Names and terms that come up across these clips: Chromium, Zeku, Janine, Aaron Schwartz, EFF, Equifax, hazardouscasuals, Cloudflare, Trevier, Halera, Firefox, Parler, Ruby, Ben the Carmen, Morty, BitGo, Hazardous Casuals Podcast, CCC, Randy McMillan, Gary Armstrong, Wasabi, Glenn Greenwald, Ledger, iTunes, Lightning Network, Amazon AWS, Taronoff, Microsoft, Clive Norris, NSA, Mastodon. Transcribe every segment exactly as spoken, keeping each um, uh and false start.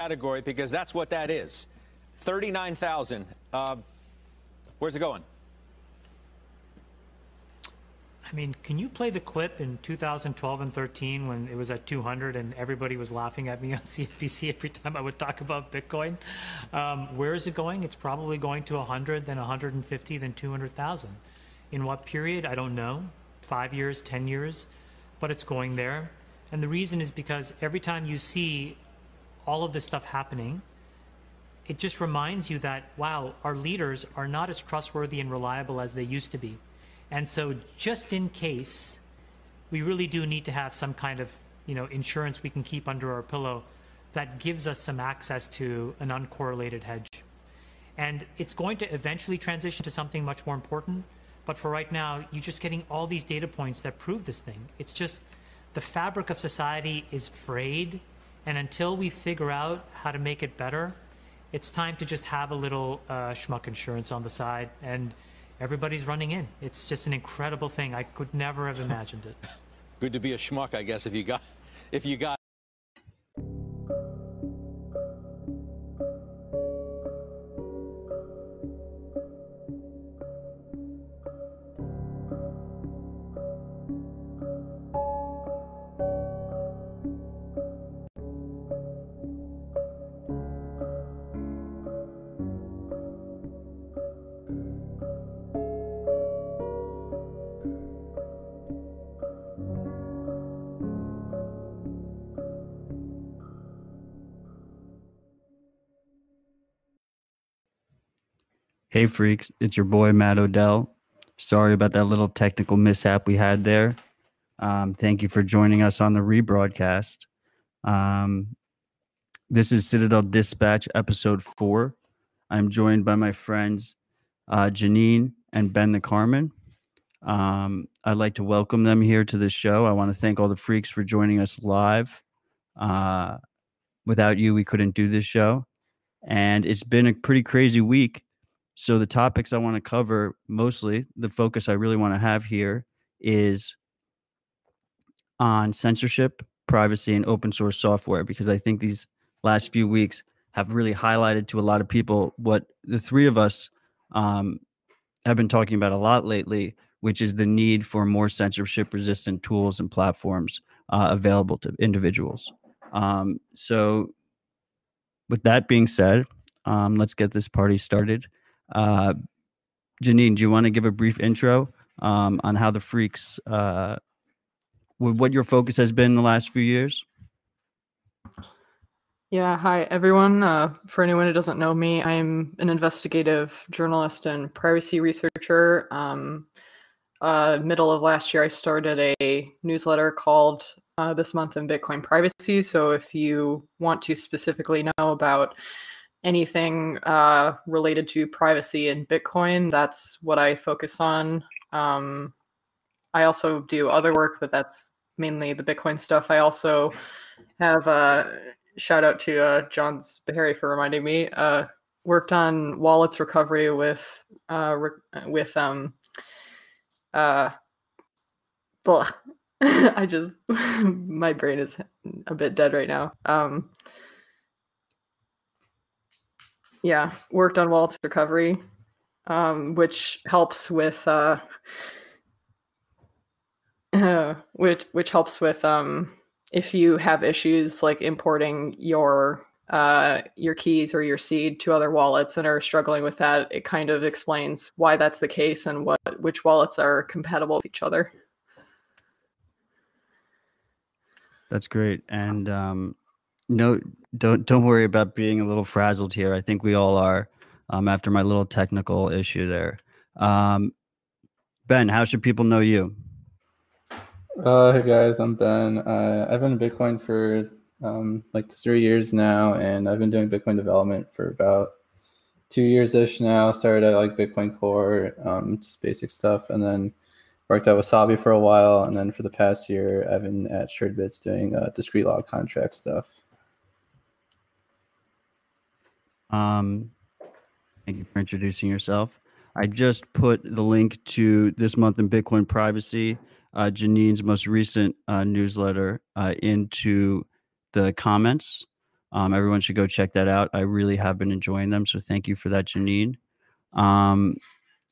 category, because that's what that is. thirty-nine thousand. Uh, where's it going? I mean, can you play the clip in two thousand twelve and thirteen when it was at two hundred and everybody was laughing at me on C N B C every time I would talk about Bitcoin? Um, where is it going? It's probably going to one hundred, then one hundred fifty, then two hundred thousand. In what period? I don't know. Five years, ten years, but it's going there. And the reason is because every time you see all of this stuff happening, it just reminds you that, wow, our leaders are not as trustworthy and reliable as they used to be. And so just in case, we really do need to have some kind of, you know, insurance we can keep under our pillow that gives us some access to an uncorrelated hedge. And it's going to eventually transition to something much more important. But for right now, you're just getting all these data points that prove this thing. It's just the fabric of society is frayed. And until we figure out how to make it better, it's time to just have a little uh, schmuck insurance on the side. And everybody's running in. It's just an incredible thing. I could never have imagined it. Good to be a schmuck, I guess, if you got, if you got. Hey freaks, it's your boy Matt O'Dell. Sorry about that little technical mishap we had there. Um, thank you for joining us on the rebroadcast. Um, this is Citadel Dispatch episode four. I'm joined by my friends uh, Janine and Ben the Carmen. Um, I'd like to welcome them here to the show. I want to thank all the freaks for joining us live. Uh, without you, we couldn't do this show. And it's been a pretty crazy week. So the topics I want to cover, mostly the focus I really want to have here, is on censorship, privacy, and open source software, because I think these last few weeks have really highlighted to a lot of people what the three of us um, have been talking about a lot lately, which is the need for more censorship-resistant tools and platforms uh, available to individuals. Um, so with that being said, um, let's get this party started. Uh, Janine, do you want to give a brief intro um, on how the freaks, uh, what your focus has been the last few years? Yeah, hi everyone. Uh, for anyone who doesn't know me, I'm an investigative journalist and privacy researcher. Um, uh, middle of last year, I started a newsletter called uh, This Month in Bitcoin Privacy. So if you want to specifically know about anything uh, related to privacy and Bitcoin, that's what I focus on. Um, I also do other work, but that's mainly the Bitcoin stuff. I also have a uh, shout out to uh, John Spahari for reminding me, uh, worked on wallets recovery with, uh, re- with, um, uh, blah. I just, my brain is a bit dead right now. Um, Yeah, worked on wallets recovery, um, which helps with uh, uh, which which helps with um, if you have issues like importing your uh, your keys or your seed to other wallets and are struggling with that. It kind of explains why that's the case and what which wallets are compatible with each other. That's great, and um, no. Don't don't worry about being a little frazzled here. I think we all are um, after my little technical issue there. Um, Ben, how should people know you? Uh, hey guys, I'm Ben. Uh, I've been in Bitcoin for um, like three years now, and I've been doing Bitcoin development for about two years-ish now. Started at like Bitcoin Core, um, just basic stuff, and then worked at Wasabi for a while, and then for the past year, I've been at SharedBits doing uh, discrete log contract stuff. Um, thank you for introducing yourself. I just put the link to This Month in Bitcoin Privacy, uh, Janine's most recent uh, newsletter, uh, into the comments. Um, everyone should go check that out. I really have been enjoying them. So thank you for that, Janine. Um,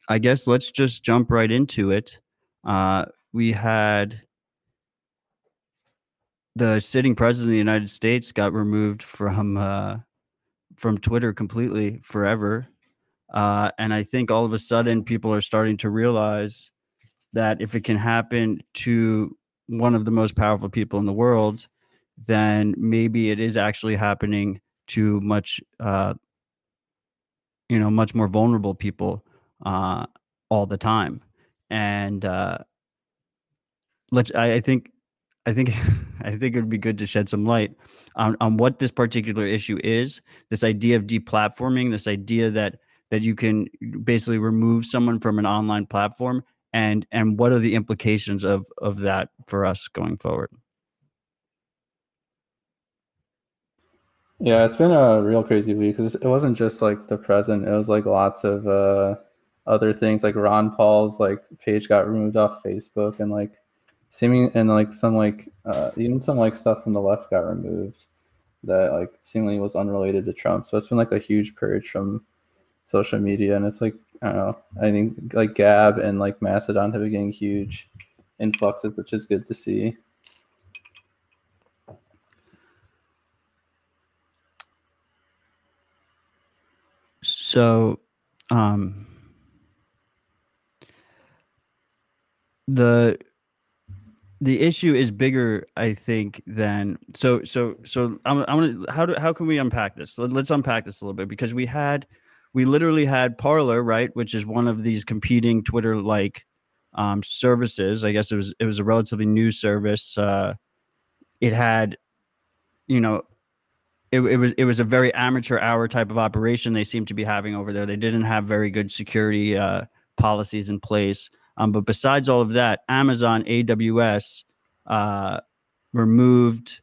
I guess let's just jump right into it. Uh, we had the sitting president of the United States got removed from uh, from Twitter completely forever. Uh, and I think all of a sudden people are starting to realize that if it can happen to one of the most powerful people in the world, then maybe it is actually happening to much, uh, you know, much more vulnerable people uh, all the time. And uh, let's, I, I think, I think, I think it would be good to shed some light on, on what this particular issue is. This idea of deplatforming, this idea that that you can basically remove someone from an online platform, and and what are the implications of of that for us going forward? Yeah, it's been a real crazy week because it wasn't just like the president. It was like lots of uh, other things, like Ron Paul's like page got removed off Facebook, and like seeming and like some like uh, even some like stuff from the left got removed that like seemingly was unrelated to Trump. So it's been like a huge purge from social media, and it's like I don't know. I think like Gab and like Mastodon have been getting huge influxes, which is good to see. So, um, the the issue is bigger, I think, than so so so. I'm I'm gonna how do how can we unpack this? Let, let's unpack this a little bit, because we had we literally had Parler, right, which is one of these competing Twitter-like um, services. I guess it was it was a relatively new service. Uh, it had, you know. It, it was it was a very amateur hour type of operation they seemed to be having over there. They didn't have very good security uh, policies in place. Um, but besides all of that, Amazon A W S uh, removed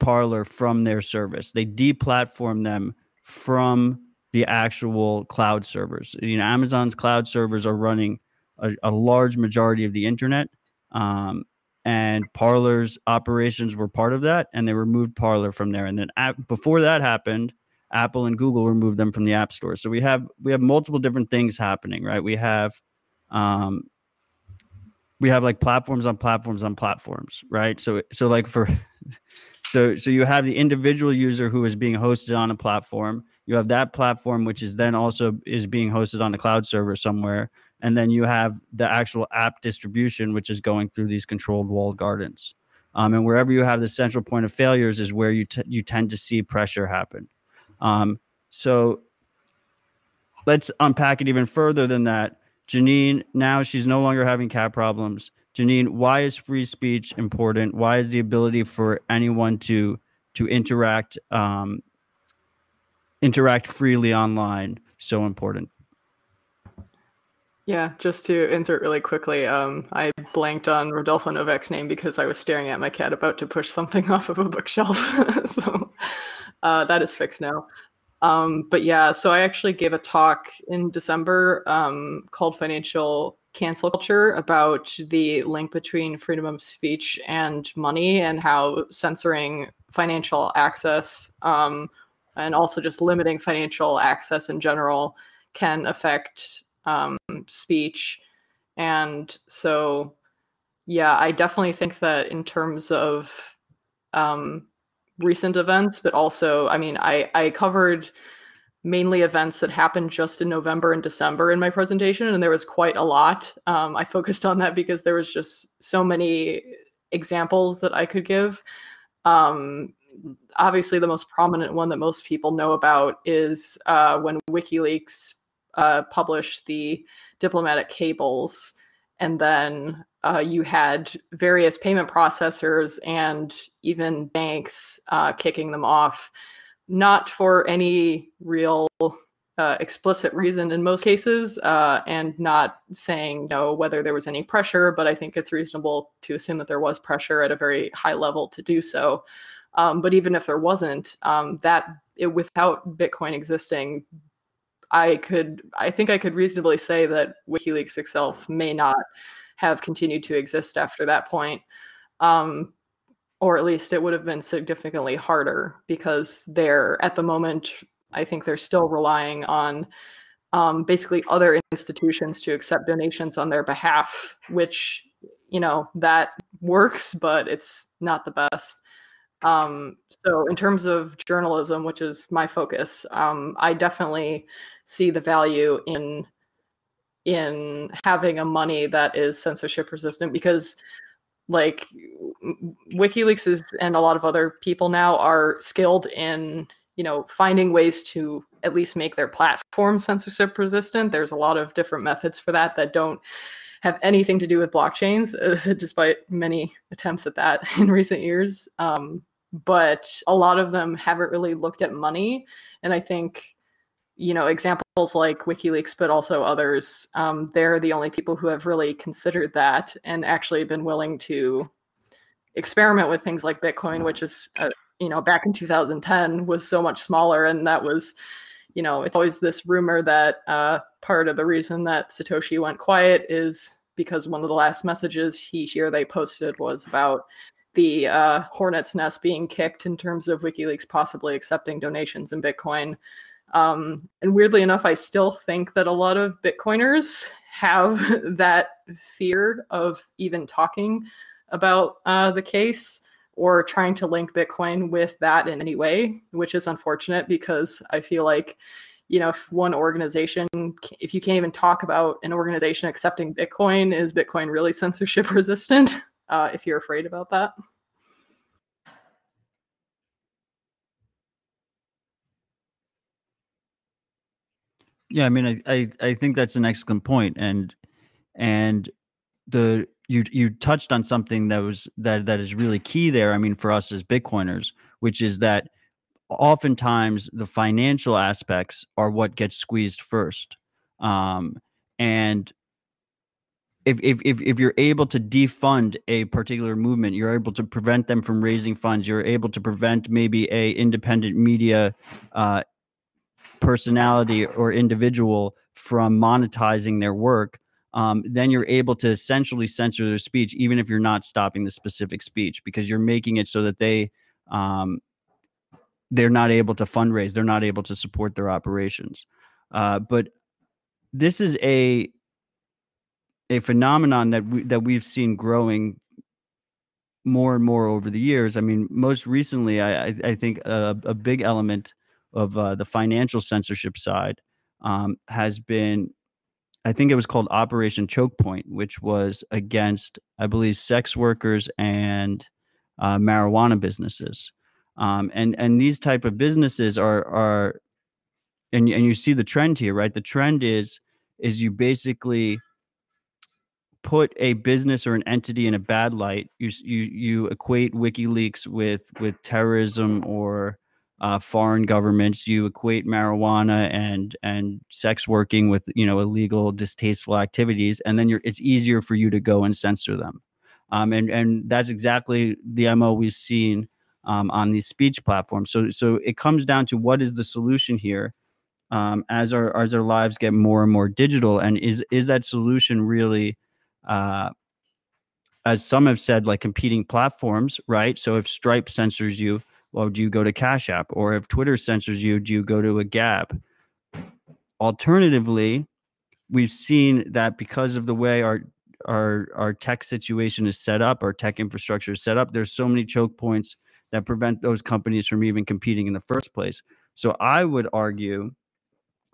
Parler from their service. They deplatformed them from the actual cloud servers. You know, Amazon's cloud servers are running a, a large majority of the internet. Um, And Parler's operations were part of that, and they removed Parler from there. And then ap- before that happened, Apple and Google removed them from the App Store. So we have we have multiple different things happening, right? We have, um, we have like platforms on platforms on platforms, right? So so like for, so so you have the individual user who is being hosted on a platform. You have that platform, which is then also is being hosted on a cloud server somewhere. And then you have the actual app distribution, which is going through these controlled walled gardens. Um, and wherever you have the central point of failures is where you t- you tend to see pressure happen. Um, so let's unpack it even further than that. Janine, now she's no longer having cat problems. Janine, why is free speech important? Why is the ability for anyone to to interact um, interact freely online so important? Yeah, just to insert really quickly, um, I blanked on Rodolfo Novak's name because I was staring at my cat about to push something off of a bookshelf. so uh, that is fixed now. Um, but yeah, so I actually gave a talk in December um, called Financial Cancel Culture about the link between freedom of speech and money and how censoring financial access um, and also just limiting financial access in general can affect Um, speech. And so, yeah, I definitely think that in terms of um, recent events, but also, I mean, I, I covered mainly events that happened just in November and December in my presentation, and there was quite a lot. Um, I focused on that because there was just so many examples that I could give. Um, obviously, the most prominent one that most people know about is uh, when WikiLeaks Uh, published the diplomatic cables, and then uh, you had various payment processors and even banks uh, kicking them off, not for any real uh, explicit reason in most cases, uh, and not saying you know, whether there was any pressure, but I think it's reasonable to assume that there was pressure at a very high level to do so. Um, but even if there wasn't, um, that it, without Bitcoin existing, I could, I think I could reasonably say that WikiLeaks itself may not have continued to exist after that point, um, or at least it would have been significantly harder, because they're, at the moment, I think they're still relying on um, basically other institutions to accept donations on their behalf, which, you know, that works, but it's not the best. Um, so in terms of journalism, which is my focus, um, I definitely see the value in in having a money that is censorship resistant, because like WikiLeaks is, and a lot of other people now are skilled in, you know, finding ways to at least make their platform censorship resistant. There's a lot of different methods for that that don't have anything to do with blockchains, despite many attempts at that in recent years. Um, but a lot of them haven't really looked at money. And I think, you know, examples like WikiLeaks, but also others, um, they're the only people who have really considered that and actually been willing to experiment with things like Bitcoin, which is, uh, you know, back in two thousand ten was so much smaller. And that was, you know, it's always this rumor that uh, part of the reason that Satoshi went quiet is because one of the last messages he or they posted was about the uh, hornet's nest being kicked in terms of WikiLeaks possibly accepting donations in Bitcoin. Um, and weirdly enough, I still think that a lot of Bitcoiners have that fear of even talking about uh, the case or trying to link Bitcoin with that in any way, which is unfortunate, because I feel like, you know, if one organization, if you can't even talk about an organization accepting Bitcoin, is Bitcoin really censorship resistant, uh, if you're afraid about that? Yeah, I mean, I, I, I think that's an excellent point, and and the you you touched on something that was that that is really key there. I mean, for us as Bitcoiners, which is that oftentimes the financial aspects are what gets squeezed first, um, and if if if if you're able to defund a particular movement, you're able to prevent them from raising funds. You're able to prevent maybe a independent media Uh, personality or individual from monetizing their work, um, then you're able to essentially censor their speech, even if you're not stopping the specific speech, because you're making it so that they, um, they're not able to fundraise, they're not able to support their operations. Uh, but this is a a phenomenon that we, that we've seen growing more and more over the years. I mean, most recently, I I, I think a, a big element of uh, the financial censorship side um, has been, I think it was called Operation Choke Point, which was against, I believe, sex workers and uh, marijuana businesses. Um, and and these type of businesses are, are and, and you see the trend here, right? The trend is, is you basically put a business or an entity in a bad light. You, you, you equate WikiLeaks with, with terrorism or Uh, foreign governments. You equate marijuana and and sex working with, you know, illegal, distasteful activities, and then you're it's easier for you to go and censor them. Um, and and that's exactly the M O we've seen um, on these speech platforms. So so it comes down to what is the solution here um, as our as our lives get more and more digital, and is is that solution really, uh, as some have said, like competing platforms, right? So if Stripe censors you, well, do you go to Cash App? Or if Twitter censors you, do you go to a Gab? Alternatively, we've seen that because of the way our our our tech situation is set up, our tech infrastructure is set up, there's so many choke points that prevent those companies from even competing in the first place. So I would argue,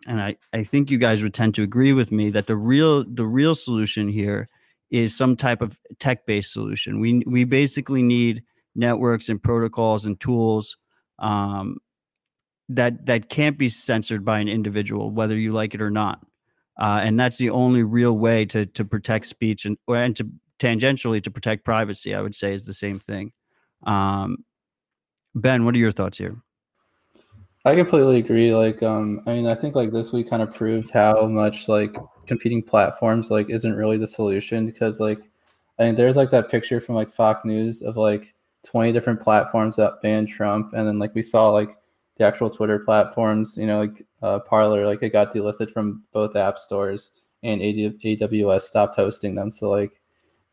and I, I think you guys would tend to agree with me, that the real the real solution here is some type of tech-based solution. We we basically need networks and protocols and tools um, that that can't be censored by an individual, whether you like it or not, uh, and that's the only real way to to protect speech and or and to tangentially to protect privacy. I would say is the same thing. Um, Ben, what are your thoughts here? I completely agree. Like, um, I mean, I think like this week kind of proved how much like competing platforms like isn't really the solution, because like I mean, there's like that picture from like Fox News of like twenty different platforms that banned Trump, and then like we saw like the actual Twitter platforms, you know, like uh, Parler, like it got delisted from both app stores, and A W S stopped hosting them. So like,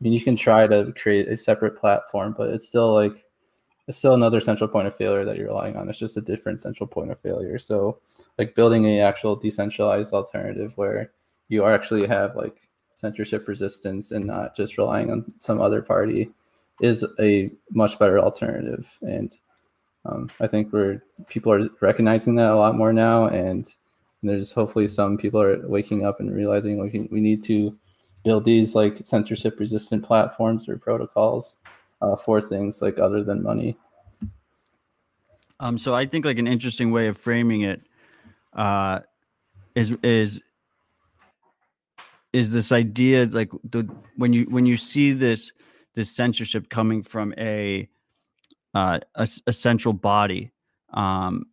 I mean, you can try to create a separate platform, but it's still like it's still another central point of failure that you're relying on. It's just a different central point of failure. So like building a actual decentralized alternative where you are actually have like censorship resistance and not just relying on some other party is a much better alternative. And um, I think we're people are recognizing that a lot more now. And there's hopefully some people are waking up and realizing we can, we need to build these like censorship resistant platforms or protocols uh, for things like other than money. Um, so I think like an interesting way of framing it uh, is, is, is this idea like the, when you, when you see this, this censorship coming from a, uh, a, a central body, um,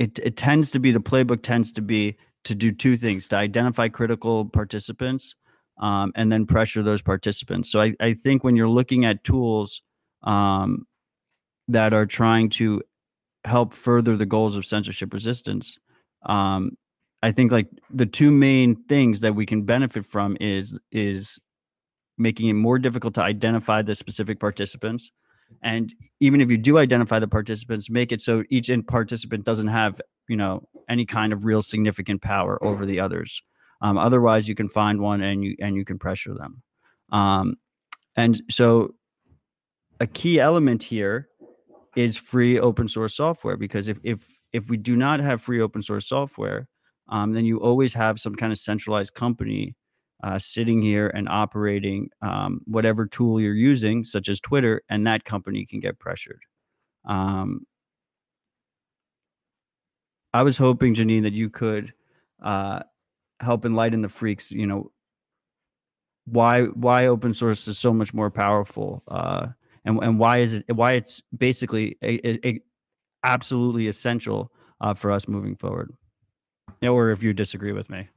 It, it tends to be the playbook tends to be to do two things: to identify critical participants um, and then pressure those participants. So I, I think when you're looking at tools um, that are trying to help further the goals of censorship resistance, um, I think like the two main things that we can benefit from is is making it more difficult to identify the specific participants. And even if you do identify the participants, make it so each participant doesn't have, you know, any kind of real significant power over the others. Um, otherwise, you can find one and you and you can pressure them. Um, and so a key element here is free open source software, because if if if we do not have free open source software, um, then you always have some kind of centralized company Uh, sitting here and operating um, whatever tool you're using, such as Twitter, and that company can get pressured. Um, I was hoping, Janine, that you could uh, help enlighten the freaks, you know, why why open source is so much more powerful uh, and, and why is it why it's basically a, a, a absolutely essential uh, for us moving forward. You know, or if you disagree with me.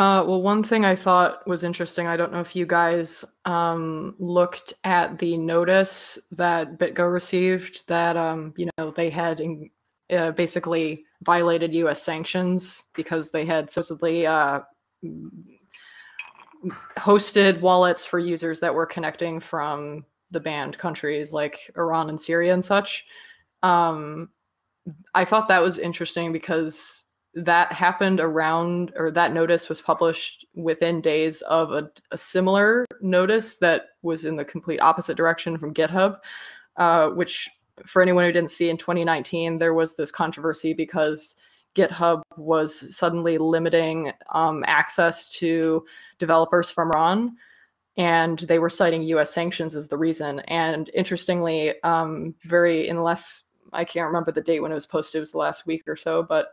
Uh, well, one thing I thought was interesting, I don't know if you guys um, looked at the notice that BitGo received that, um, you know, they had in, uh, basically violated U S sanctions because they had supposedly uh, hosted wallets for users that were connecting from the banned countries like Iran and Syria and such. Um, I thought that was interesting because that happened around, or that notice was published within days of a, a similar notice that was in the complete opposite direction from GitHub, uh, which for anyone who didn't see, in twenty nineteen, there was this controversy because GitHub was suddenly limiting um, access to developers from Iran, and they were citing U S sanctions as the reason. And interestingly, um, very, unless I can't remember the date when it was posted, it was the last week or so, but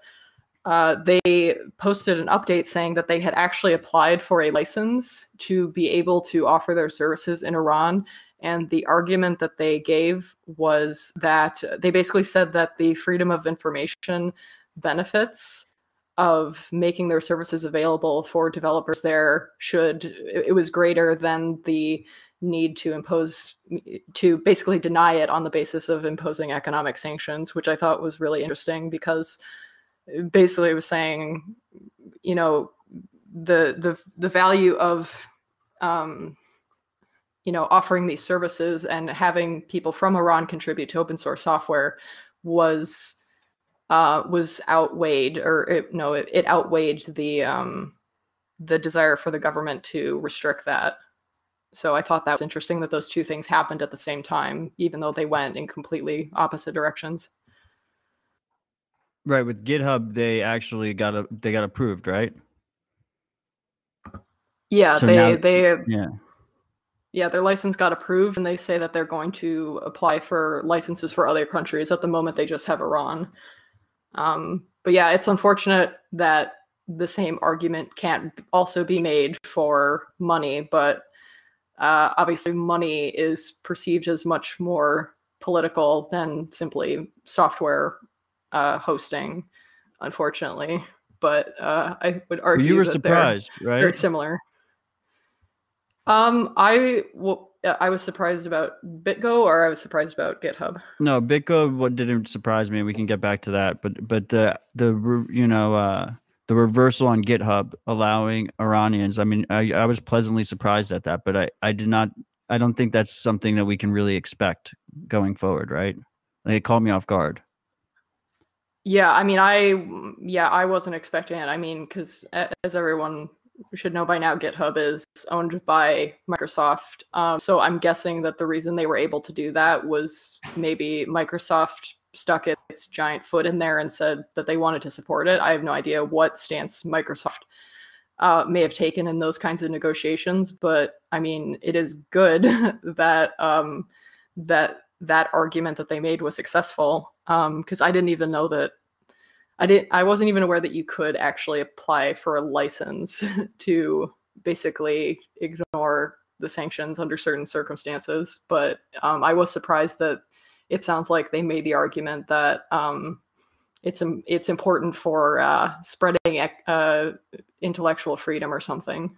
Uh, they posted an update saying that they had actually applied for a license to be able to offer their services in Iran. And the argument that they gave was that they basically said that the freedom of information benefits of making their services available for developers there should, it was greater than the need to impose, to basically deny it on the basis of imposing economic sanctions, which I thought was really interesting because basically it was saying, you know, the the the value of, um, you know, offering these services and having people from Iran contribute to open source software was uh, was outweighed, or it, no, it, it outweighed the um, the desire for the government to restrict that. So I thought that was interesting that those two things happened at the same time, even though they went in completely opposite directions. Right, with GitHub, they actually got a, they got approved, right? Yeah, so they now, they yeah yeah their license got approved, and they say that they're going to apply for licenses for other countries. At the moment, they just have Iran. Um, but yeah, it's unfortunate that the same argument can't also be made for money. But uh, obviously, money is perceived as much more political than simply software Uh, hosting, unfortunately, but uh, I would argue well, you were that surprised, they're, right? They're similar. Um, I well, I was surprised about BitGo, or I was surprised about GitHub. No, BitGo what didn't surprise me. We can get back to that, but but the the you know uh, the reversal on GitHub allowing Iranians. I mean, I, I was pleasantly surprised at that, but I I did not I don't think that's something that we can really expect going forward, right? Like, it caught me off guard. Yeah, I mean, I yeah, I wasn't expecting it. I mean, because as everyone should know by now, GitHub is owned by Microsoft. Um, so I'm guessing that the reason they were able to do that was maybe Microsoft stuck its giant foot in there and said that they wanted to support it. I have no idea what stance Microsoft uh, may have taken in those kinds of negotiations, but I mean, it is good that um, that that argument that they made was successful, because um, I didn't even know that. I didn't. I wasn't even aware that you could actually apply for a license to basically ignore the sanctions under certain circumstances. But um, I was surprised that it sounds like they made the argument that um, it's um, it's important for uh, spreading uh, intellectual freedom or something.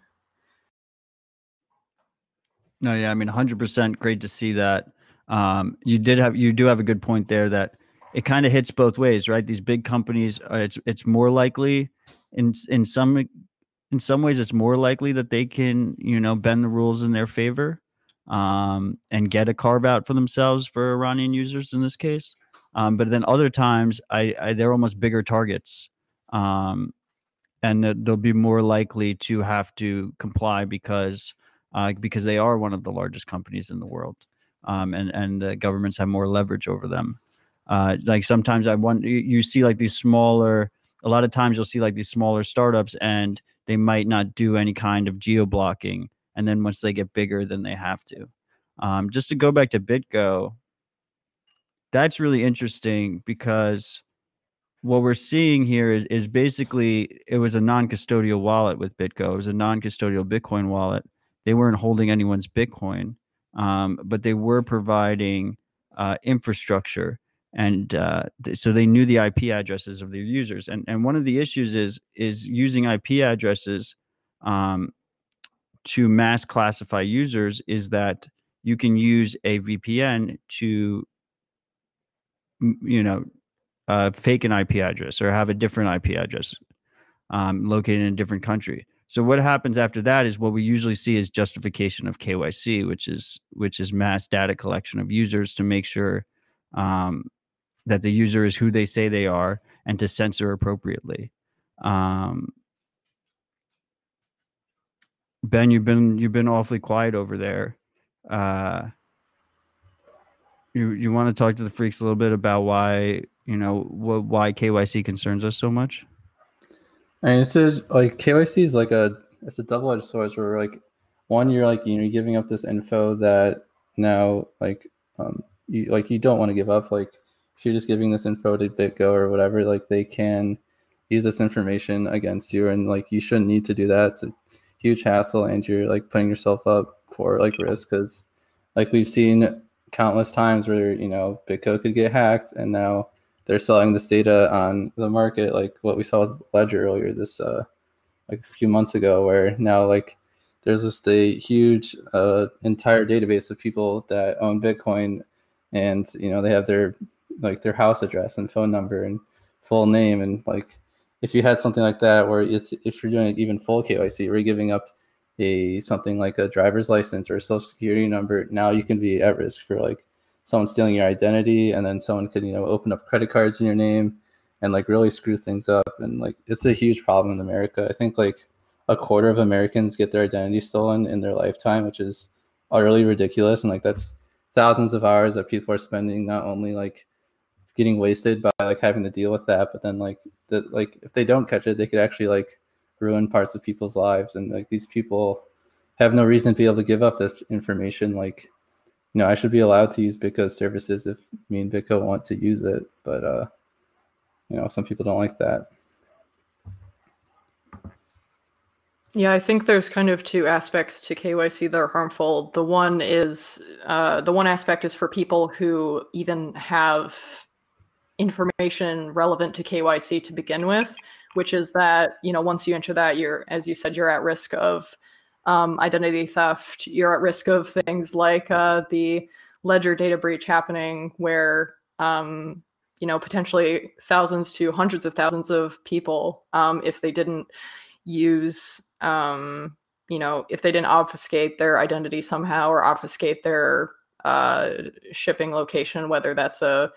No, yeah, I mean, one hundred percent. Great to see that. Um, you did have you do have a good point there that. It kind of hits both ways, right? These big companies, uh, it's it's more likely in in some in some ways it's more likely that they can, you know, bend the rules in their favor um, and get a carve out for themselves for Iranian users in this case. Um, but then other times, I, I they're almost bigger targets, um, and they'll be more likely to have to comply because uh, because they are one of the largest companies in the world, um, and and the governments have more leverage over them. Uh, like sometimes I want you see like these smaller, a lot of times you'll see like these smaller startups and they might not do any kind of geo blocking. And then once they get bigger, then they have to. Um, just to go back to BitGo, that's really interesting because what we're seeing here is, is basically it was a non-custodial wallet with BitGo. It was a non-custodial Bitcoin wallet. They weren't holding anyone's Bitcoin, um, but they were providing uh, infrastructure. And uh, th- so they knew the I P addresses of their users. And and one of the issues is is using I P addresses um, to mass classify users is that you can use a V P N to, you know, uh, fake an I P address or have a different I P address um, located in a different country. So what happens after that is what we usually see is justification of K Y C, which is which is mass data collection of users to make sure um, that the user is who they say they are and to censor appropriately. Um, Ben, you've been, you've been awfully quiet over there. Uh, you, you want to talk to the freaks a little bit about why, you know, wh- why K Y C concerns us so much? And it says like K Y C is like a, it's a double-edged sword where like one, you're like, you know, giving up this info that now like, um, you like, you don't want to give up. Like, if you're just giving this info to BitGo or whatever, like they can use this information against you, and like you shouldn't need to do that. It's a huge hassle, and you're like putting yourself up for like risk, because like we've seen countless times where, you know, BitGo could get hacked, and now they're selling this data on the market. Like what we saw with Ledger earlier this uh like a few months ago, where now like there's just a huge uh entire database of people that own Bitcoin. And, you know, they have their like their house address and phone number and full name. And like if you had something like that where it's if you're doing even full K Y C, we're giving up a something like a driver's license or a social security number. Now you can be at risk for like someone stealing your identity, and then someone could, you know, open up credit cards in your name and like really screw things up. And like it's a huge problem in America. I think like a quarter of Americans get their identity stolen in their lifetime, which is utterly ridiculous. And like that's thousands of hours that people are spending, not only like getting wasted by like having to deal with that, but then like that, like if they don't catch it, they could actually like ruin parts of people's lives. And like these people have no reason to be able to give up this information. Like, you know, I should be allowed to use BitGo services if me and BitGo want to use it, but uh, you know, some people don't like that. Yeah, I think there's kind of two aspects to K Y C that are harmful. The one is uh, the one aspect is for people who even have information relevant to K Y C to begin with, which is that, you know, once you enter that, you're, as you said, you're at risk of um, identity theft. You're at risk of things like uh, the Ledger data breach happening, where um, you know, potentially thousands to hundreds of thousands of people, um, if they didn't use um, you know, if they didn't obfuscate their identity somehow or obfuscate their uh, shipping location, whether that's a,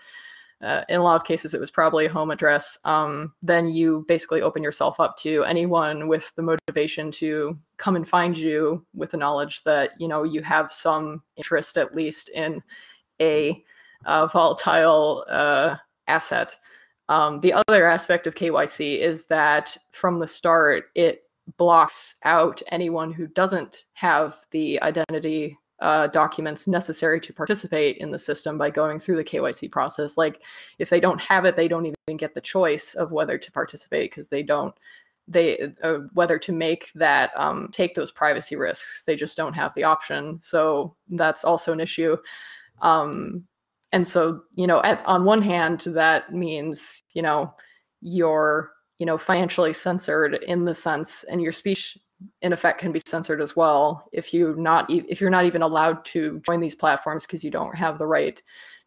uh, in a lot of cases, it was probably a home address, um, then you basically open yourself up to anyone with the motivation to come and find you with the knowledge that, you know, you have some interest at least in a uh, volatile uh, asset. Um, the other aspect of K Y C is that from the start, it blocks out anyone who doesn't have the identity uh, documents necessary to participate in the system by going through the K Y C process. Like if they don't have it, they don't even get the choice of whether to participate because they don't, they uh, whether to make that, um, take those privacy risks. They just don't have the option. So that's also an issue. Um, And so, you know, at, on one hand, that means, you know, you're, you know, financially censored in the sense, and your speech, in effect, can be censored as well if you not e- if you're not even allowed to join these platforms because you don't have the right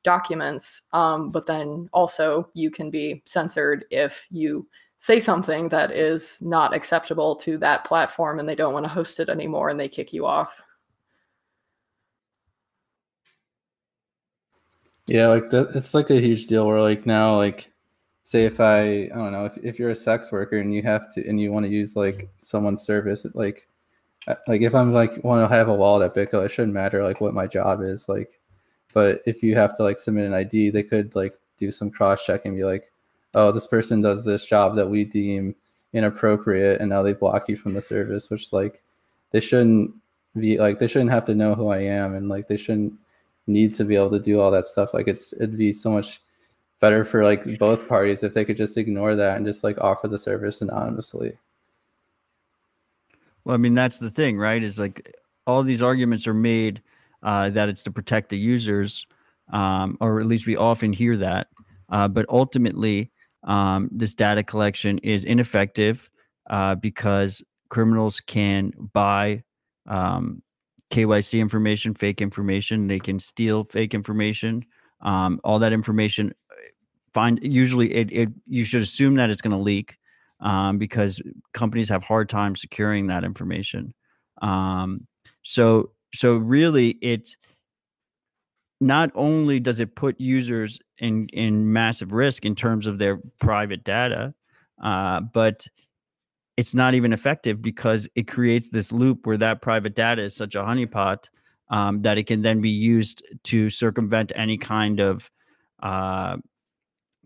documents. Um, but then also, you can be censored if you say something that is not acceptable to that platform, and they don't want to host it anymore, and they kick you off. Yeah, like that, it's like a huge deal where like now, like say if I, I don't know, if, if you're a sex worker and you have to, and you want to use like someone's service, it, like, like if I'm like, want to have a wallet at BitGo, it shouldn't matter like what my job is. Like, but if you have to like submit an I D, they could like do some cross check and be like, oh, this person does this job that we deem inappropriate. And now they block you from the service, which like they shouldn't be like, they shouldn't have to know who I am. And like, they shouldn't need to be able to do all that stuff. Like it's it'd be so much better for like both parties if they could just ignore that and just like offer the service anonymously. Well, I mean, that's the thing, right? Is like all these arguments are made uh, that it's to protect the users, um, or at least we often hear that. Uh, but ultimately, um, this data collection is ineffective uh, because criminals can buy um, K Y C information, fake information. They can steal fake information. Um, all that information, find usually it. it you should assume that it's going to leak um, because companies have hard time securing that information. Um, so, so really, it's not only does it put users in in massive risk in terms of their private data, uh, but it's not even effective because it creates this loop where that private data is such a honeypot um, that it can then be used to circumvent any kind of uh,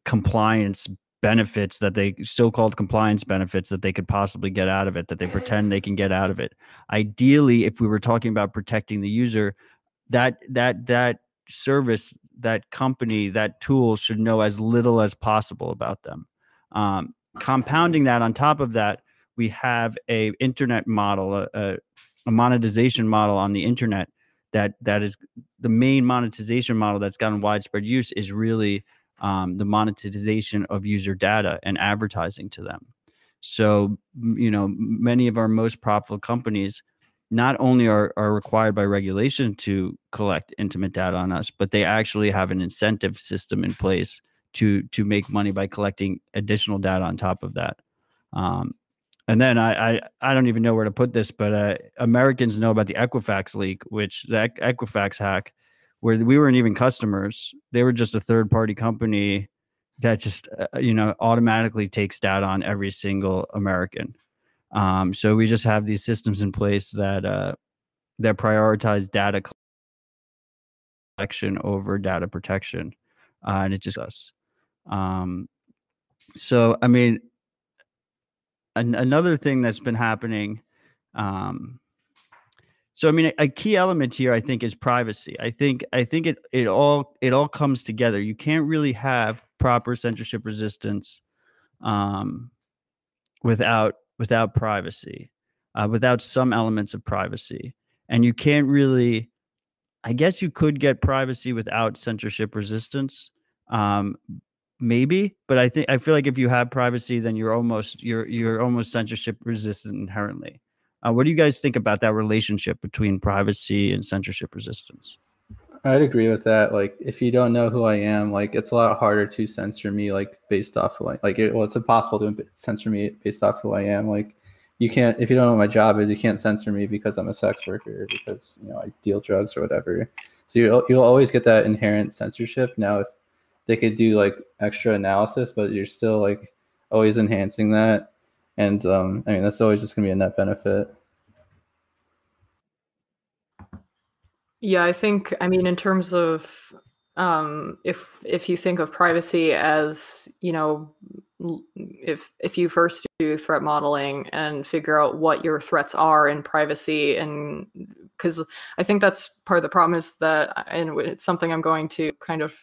compliance benefits that they so-called compliance benefits that they could possibly get out of it, that they pretend they can get out of it. Ideally, if we were talking about protecting the user, that that that service, that company, that tool should know as little as possible about them. Um, compounding that on top of that, we have a internet model, a, a monetization model on the internet that that is the main monetization model that's gotten widespread use is really um, the monetization of user data and advertising to them. So, you know, many of our most profitable companies not only are, are required by regulation to collect intimate data on us, but they actually have an incentive system in place to to make money by collecting additional data on top of that. Um, And then I, I I don't even know where to put this, but uh, Americans know about the Equifax leak, which the Equifax hack, where we weren't even customers. They were just a third party company that just, uh, you know, automatically takes data on every single American. Um, so we just have these systems in place that uh, that prioritize data collection over data protection. Uh, and it just us. Um, so, I mean, another thing that's been happening. Um, so, I mean, a, a key element here, I think, is privacy. I think, I think it it all it all comes together. You can't really have proper censorship resistance um, without without privacy, uh, without some elements of privacy, and you can't really. I guess you could get privacy without censorship resistance. Um, Maybe, but I think I feel like if you have privacy, then you're almost you're you're almost censorship resistant inherently. Uh, what do you guys think about that relationship between privacy and censorship resistance? I'd agree with that. Like, if you don't know who I am, like it's a lot harder to censor me, like based off who I like. It, well, it's impossible to censor me based off who I am. Like, you can't, if you don't know what my job is, you can't censor me because I'm a sex worker, because, you know, I deal drugs or whatever. So you'll, you'll always get that inherent censorship. Now, if they could do like extra analysis, but you're still like always enhancing that. And um, I mean, that's always just gonna be a net benefit. Yeah, I think, I mean, in terms of, um, if if you think of privacy as, you know, if if you first do threat modeling and figure out what your threats are in privacy, and because I think that's part of the problem is that, and it's something I'm going to kind of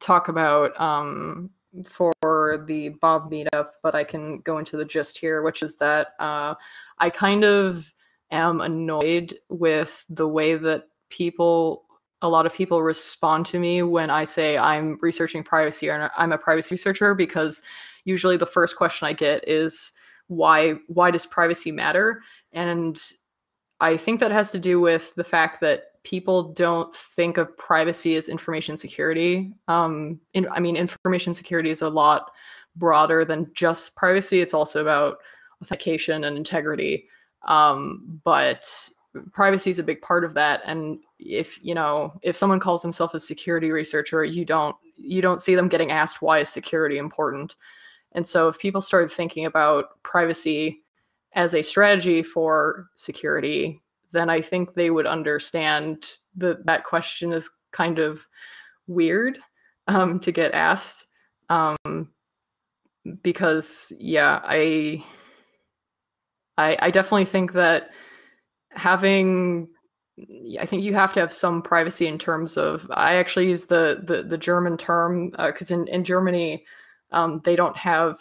talk about um, for the Bob meetup, but I can go into the gist here, which is that uh, I kind of am annoyed with the way that people, a lot of people respond to me when I say I'm researching privacy or I'm a privacy researcher, because usually the first question I get is, why, why does privacy matter? And I think that has to do with the fact that people don't think of privacy as information security. Um, in, I mean, information security is a lot broader than just privacy. It's also about authentication and integrity. Um, but privacy is a big part of that. And if, you know, if someone calls themselves a security researcher, you don't, you don't see them getting asked, why is security important? And so if people started thinking about privacy as a strategy for security, then I think they would understand that that question is kind of weird um, to get asked. Um, because yeah, I, I, I definitely think that having, I think you have to have some privacy in terms of, I actually use the the, the German term, because uh, in, in Germany, um, they don't have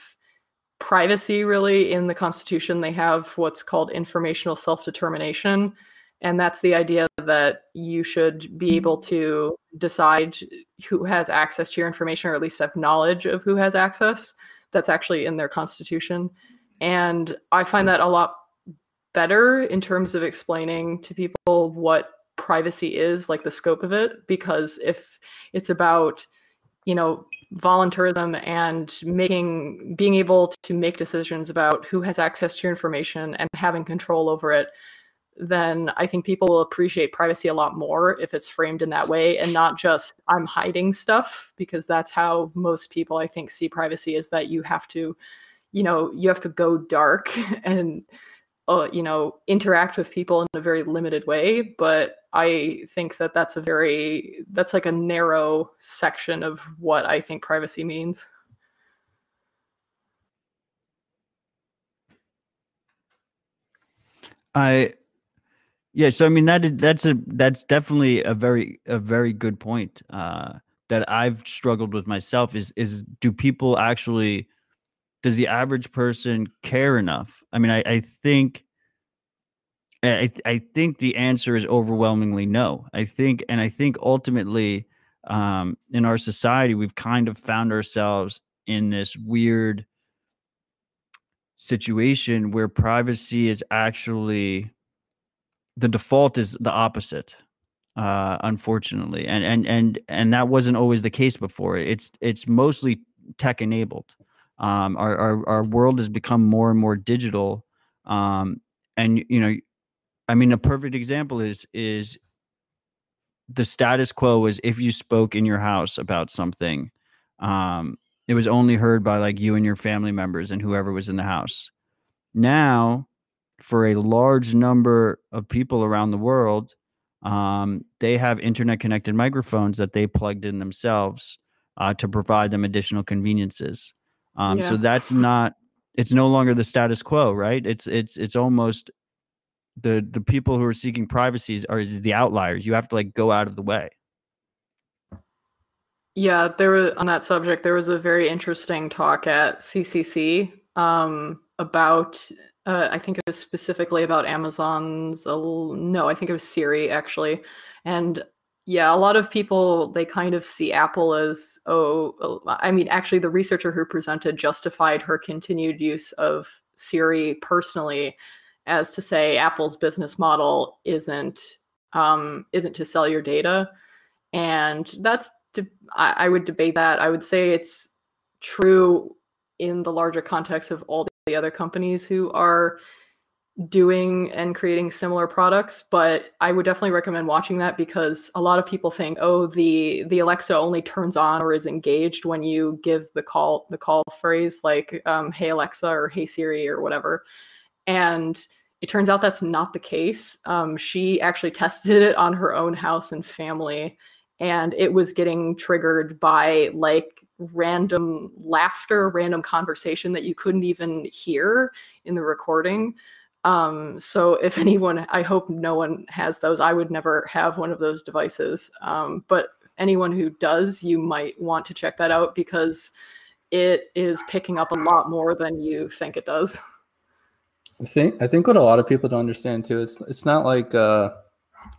privacy really in the constitution. They have what's called informational self-determination. And that's the idea that you should be able to decide who has access to your information, or at least have knowledge of who has access. That's actually in their constitution. And I find that a lot better in terms of explaining to people what privacy is, like the scope of it, because if it's about, you know, voluntarism and making, being able to make decisions about who has access to your information and having control over it, then I think people will appreciate privacy a lot more if it's framed in that way and not just I'm hiding stuff, because that's how most people I think see privacy, is that you have to, you know, you have to go dark and, uh, you know, interact with people in a very limited way. But I think that that's a very, that's like a narrow section of what I think privacy means. I, yeah. So, I mean, that is, that's a, that's definitely a very, a very good point uh, that I've struggled with myself is, is do people actually, does the average person care enough? I mean, I, I think, I, I think the answer is overwhelmingly no. I think, and I think ultimately um, in our society, we've kind of found ourselves in this weird situation where privacy is actually, the default is the opposite, uh, unfortunately. And, and, and, and that wasn't always the case before. It's, it's mostly tech enabled. Um, our, our, our world has become more and more digital. Um, and, you know, I mean, a perfect example is, is the status quo was if you spoke in your house about something, um, it was only heard by like you and your family members and whoever was in the house. Now, for a large number of people around the world, um, they have internet connected microphones that they plugged in themselves uh, to provide them additional conveniences. Um, yeah. So that's not, it's no longer the status quo, right? It's, it's, it's almost the, the people who are seeking privacy are the outliers. You have to like go out of the way. Yeah. There was, on that subject, there was a very interesting talk at C C C, um, about, uh, I think it was specifically about Amazon's, uh, no, I think it was Siri actually. And yeah, a lot of people, they kind of see Apple as, oh, I mean, actually the researcher who presented justified her continued use of Siri personally as to say Apple's business model isn't um, isn't to sell your data. And that's, de- I-, I would debate that. I would say it's true in the larger context of all the other companies who are doing and creating similar products, but I would definitely recommend watching that because a lot of people think, oh, the the Alexa only turns on or is engaged when you give the call the call phrase like um, "Hey Alexa" or "Hey Siri" or whatever, and it turns out that's not the case. Um, she actually tested it on her own house and family, and it was getting triggered by like random laughter, random conversation that you couldn't even hear in the recording. Um, so if anyone, I hope no one has those. I would never have one of those devices. Um, but anyone who does, you might want to check that out because it is picking up a lot more than you think it does. I think, I think what a lot of people don't understand too, it's, it's not like, uh,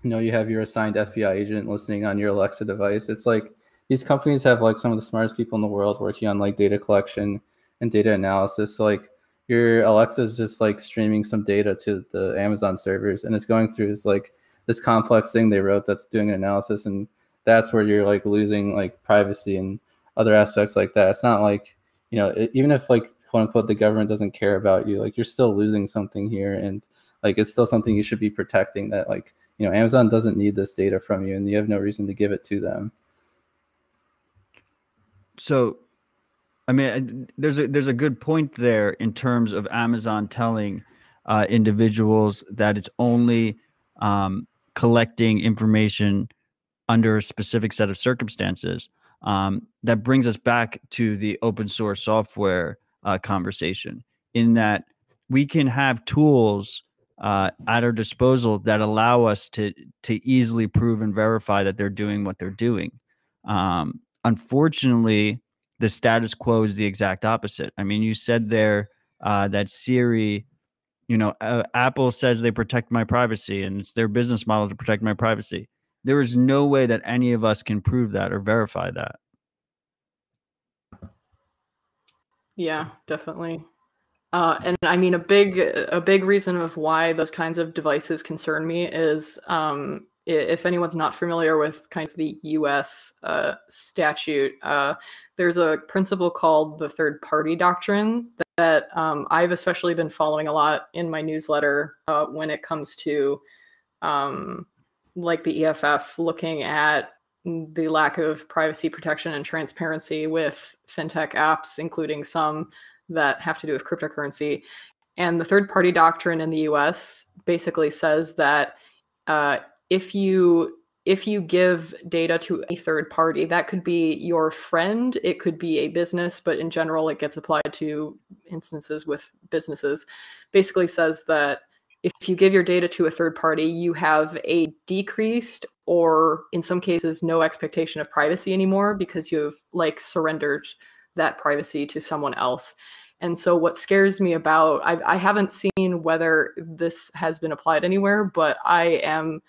you know, you have your assigned F B I agent listening on your Alexa device. It's like these companies have like some of the smartest people in the world working on like data collection and data analysis. So like, your Alexa is just like streaming some data to the Amazon servers, and it's going through this like this complex thing they wrote that's doing an analysis, and that's where you're like losing like privacy and other aspects like that. It's not like, you know, it, even if like quote unquote the government doesn't care about you, like you're still losing something here, and like it's still something you should be protecting. That like, you know, Amazon doesn't need this data from you, and you have no reason to give it to them. So. I mean, there's a there's a good point there in terms of Amazon telling uh, individuals that it's only um, collecting information under a specific set of circumstances. Um, that brings us back to the open source software uh, conversation, in that we can have tools uh, at our disposal that allow us to to easily prove and verify that they're doing what they're doing. Um, unfortunately. The status quo is the exact opposite. I mean, you said there uh, that Siri, you know, uh, Apple says they protect my privacy and it's their business model to protect my privacy. There is no way that any of us can prove that or verify that. Yeah, definitely. Uh, and I mean, a big, a big reason of why those kinds of devices concern me is um, if anyone's not familiar with kind of the U S uh, statute, uh, there's a principle called the third party doctrine that, that um, I've especially been following a lot in my newsletter uh, when it comes to um, like the E F F looking at the lack of privacy protection and transparency with fintech apps, including some that have to do with cryptocurrency. And the third party doctrine in the U S basically says that uh, if you If you give data to a third party, that could be your friend, it could be a business, but in general, it gets applied to instances with businesses, basically says that if you give your data to a third party, you have a decreased or in some cases, no expectation of privacy anymore because you've like surrendered that privacy to someone else. And so what scares me about, I, I haven't seen whether this has been applied anywhere, but I am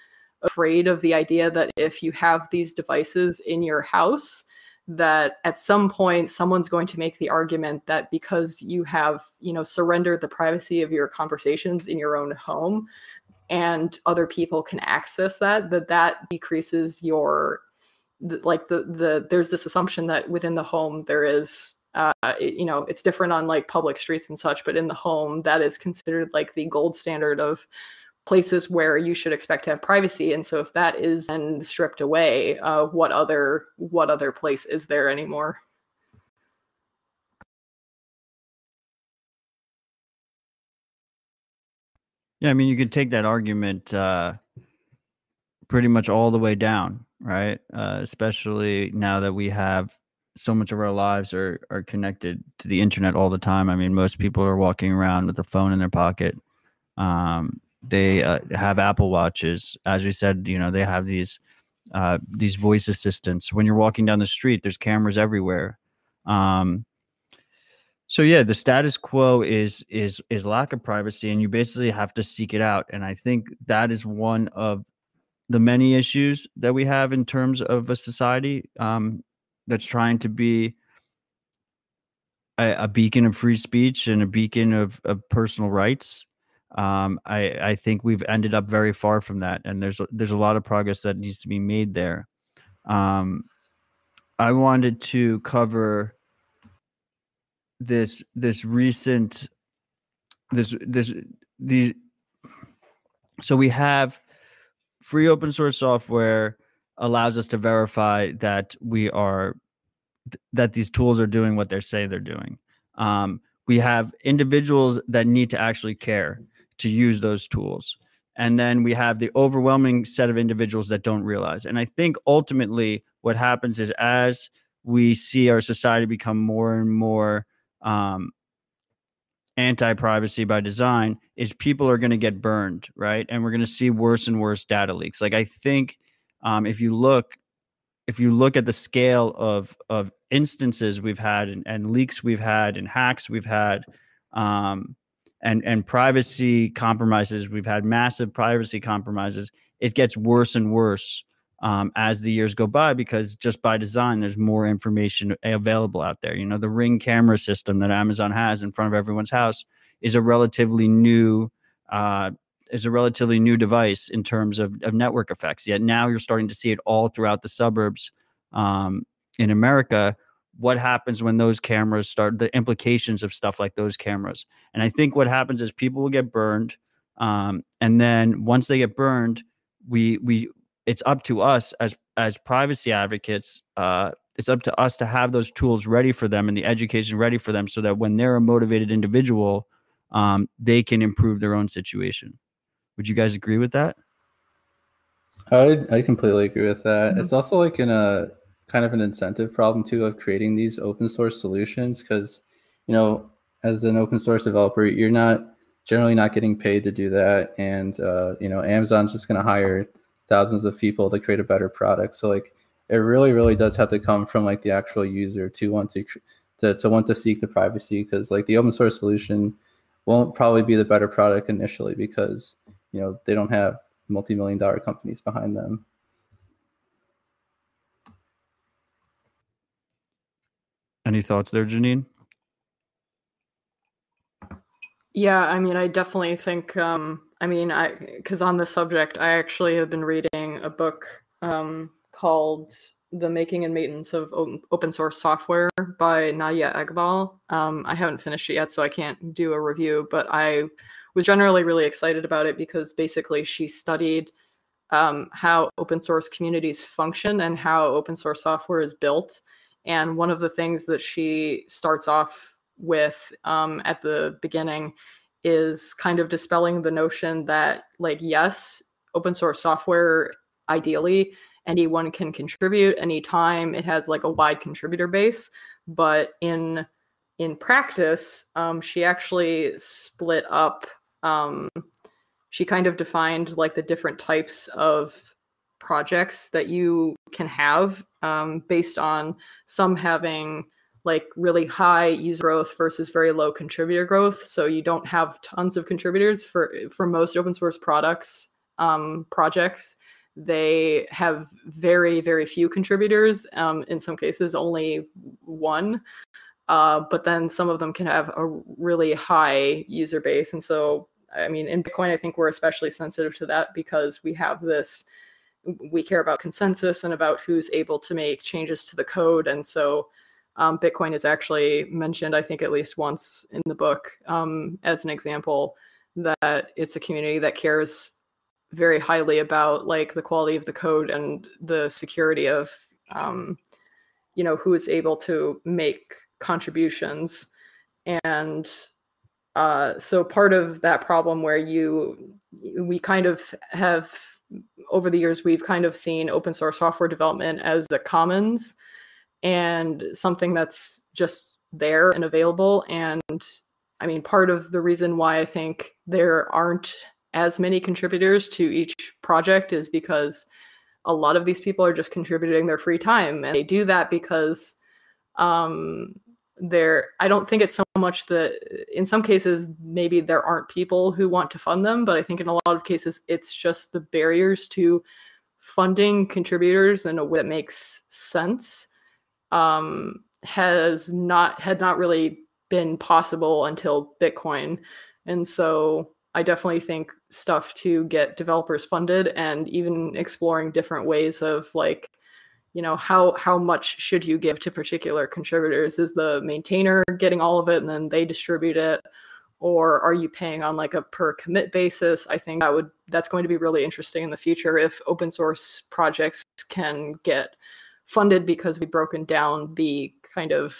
afraid of the idea that if you have these devices in your house, that at some point someone's going to make the argument that because you have, you know, surrendered the privacy of your conversations in your own home and other people can access that, that that decreases your, like the, the there's this assumption that within the home there is, uh, it, you know, it's different on like public streets and such, but in the home that is considered like the gold standard of places where you should expect to have privacy. And so if that is then stripped away, uh, what other what other place is there anymore? Yeah, I mean, you could take that argument uh, pretty much all the way down, right? Uh, especially now that we have so much of our lives are, are connected to the internet all the time. I mean, most people are walking around with a phone in their pocket. Um, They uh, have Apple Watches. As we said, you know, they have these uh, these voice assistants. When you're walking down the street, there's cameras everywhere. Um, so, yeah, the status quo is is is lack of privacy, and you basically have to seek it out. And I think that is one of the many issues that we have in terms of a society um, that's trying to be a, a beacon of free speech and a beacon of, of personal rights. Um, I, I think we've ended up very far from that, and there's there's a lot of progress that needs to be made there. Um, I wanted to cover this this recent this this these So we have free open source software allows us to verify that we are, that these tools are doing what they say they're doing. Um, we have individuals that need to actually care to use those tools. And then we have the overwhelming set of individuals that don't realize. And I think ultimately what happens is as we see our society become more and more um, anti-privacy by design, is people are going to get burned, right? And we're going to see worse and worse data leaks. Like I think um, if you look, if you look at the scale of of instances we've had and, and leaks we've had and hacks we've had, um, and and privacy compromises, we've had massive privacy compromises. It gets worse and worse um, as the years go by, because just by design, there's more information available out there. You know, the Ring camera system that Amazon has in front of everyone's house is a relatively new uh, is a relatively new device in terms of, of network effects. Yet now you're starting to see it all throughout the suburbs um, in America. What happens when those cameras start, the implications of stuff like those cameras. And I think what happens is people will get burned. Um, and then once they get burned, we, we, it's up to us as, as privacy advocates, uh, it's up to us to have those tools ready for them and the education ready for them so that when they're a motivated individual, um, they can improve their own situation. Would you guys agree with that? I, I completely agree with that. Mm-hmm. It's also like in a, kind of an incentive problem too of creating these open source solutions, because you know, as an open source developer, you're not generally not getting paid to do that, and uh you know, Amazon's just going to hire thousands of people to create a better product. So like it really really does have to come from like the actual user to want to to, to want to seek the privacy, because like the open source solution won't probably be the better product initially, because you know, they don't have multi-million dollar companies behind them. Any thoughts there, Janine? Yeah, I mean, I definitely think, um, I mean, I because on this subject, I actually have been reading a book um, called The Making and Maintenance of Open, Open Source Software by Nadia Aggarwal. Um, I haven't finished it yet, so I can't do a review, but I was generally really excited about it because basically she studied um, how open source communities function and how open source software is built. And one of the things that she starts off with um, at the beginning is kind of dispelling the notion that, like, yes, open source software, ideally, anyone can contribute anytime. It has like a wide contributor base. But in in practice, um, she actually split up. Um, she kind of defined like the different types of projects that you can have um, based on some having like really high user growth versus very low contributor growth. So you don't have tons of contributors for, for most open source products, um, projects. They have very, very few contributors, um, in some cases only one, uh, but then some of them can have a really high user base. And so, I mean, in Bitcoin, I think we're especially sensitive to that because we have this we care about consensus and about who's able to make changes to the code. And so um, Bitcoin is actually mentioned, I think at least once in the book, um, as an example, that it's a community that cares very highly about like the quality of the code and the security of, um, you know, who is able to make contributions. And uh, so part of that problem where you, we kind of have, over the years, we've kind of seen open source software development as the commons and something that's just there and available. And I mean, part of the reason why I think there aren't as many contributors to each project is because a lot of these people are just contributing their free time. And they do that because um, they're, I don't think it's so much that in some cases, maybe there aren't people who want to fund them, but I think in a lot of cases, it's just the barriers to funding contributors in a way that makes sense um, has not, had not really been possible until Bitcoin. And so I definitely think stuff to get developers funded and even exploring different ways of like, you know, how how much should you give to particular contributors? Is the maintainer getting all of it and then they distribute it? Or are you paying on like a per commit basis? I think that would that's going to be really interesting in the future if open source projects can get funded, because we've broken down the kind of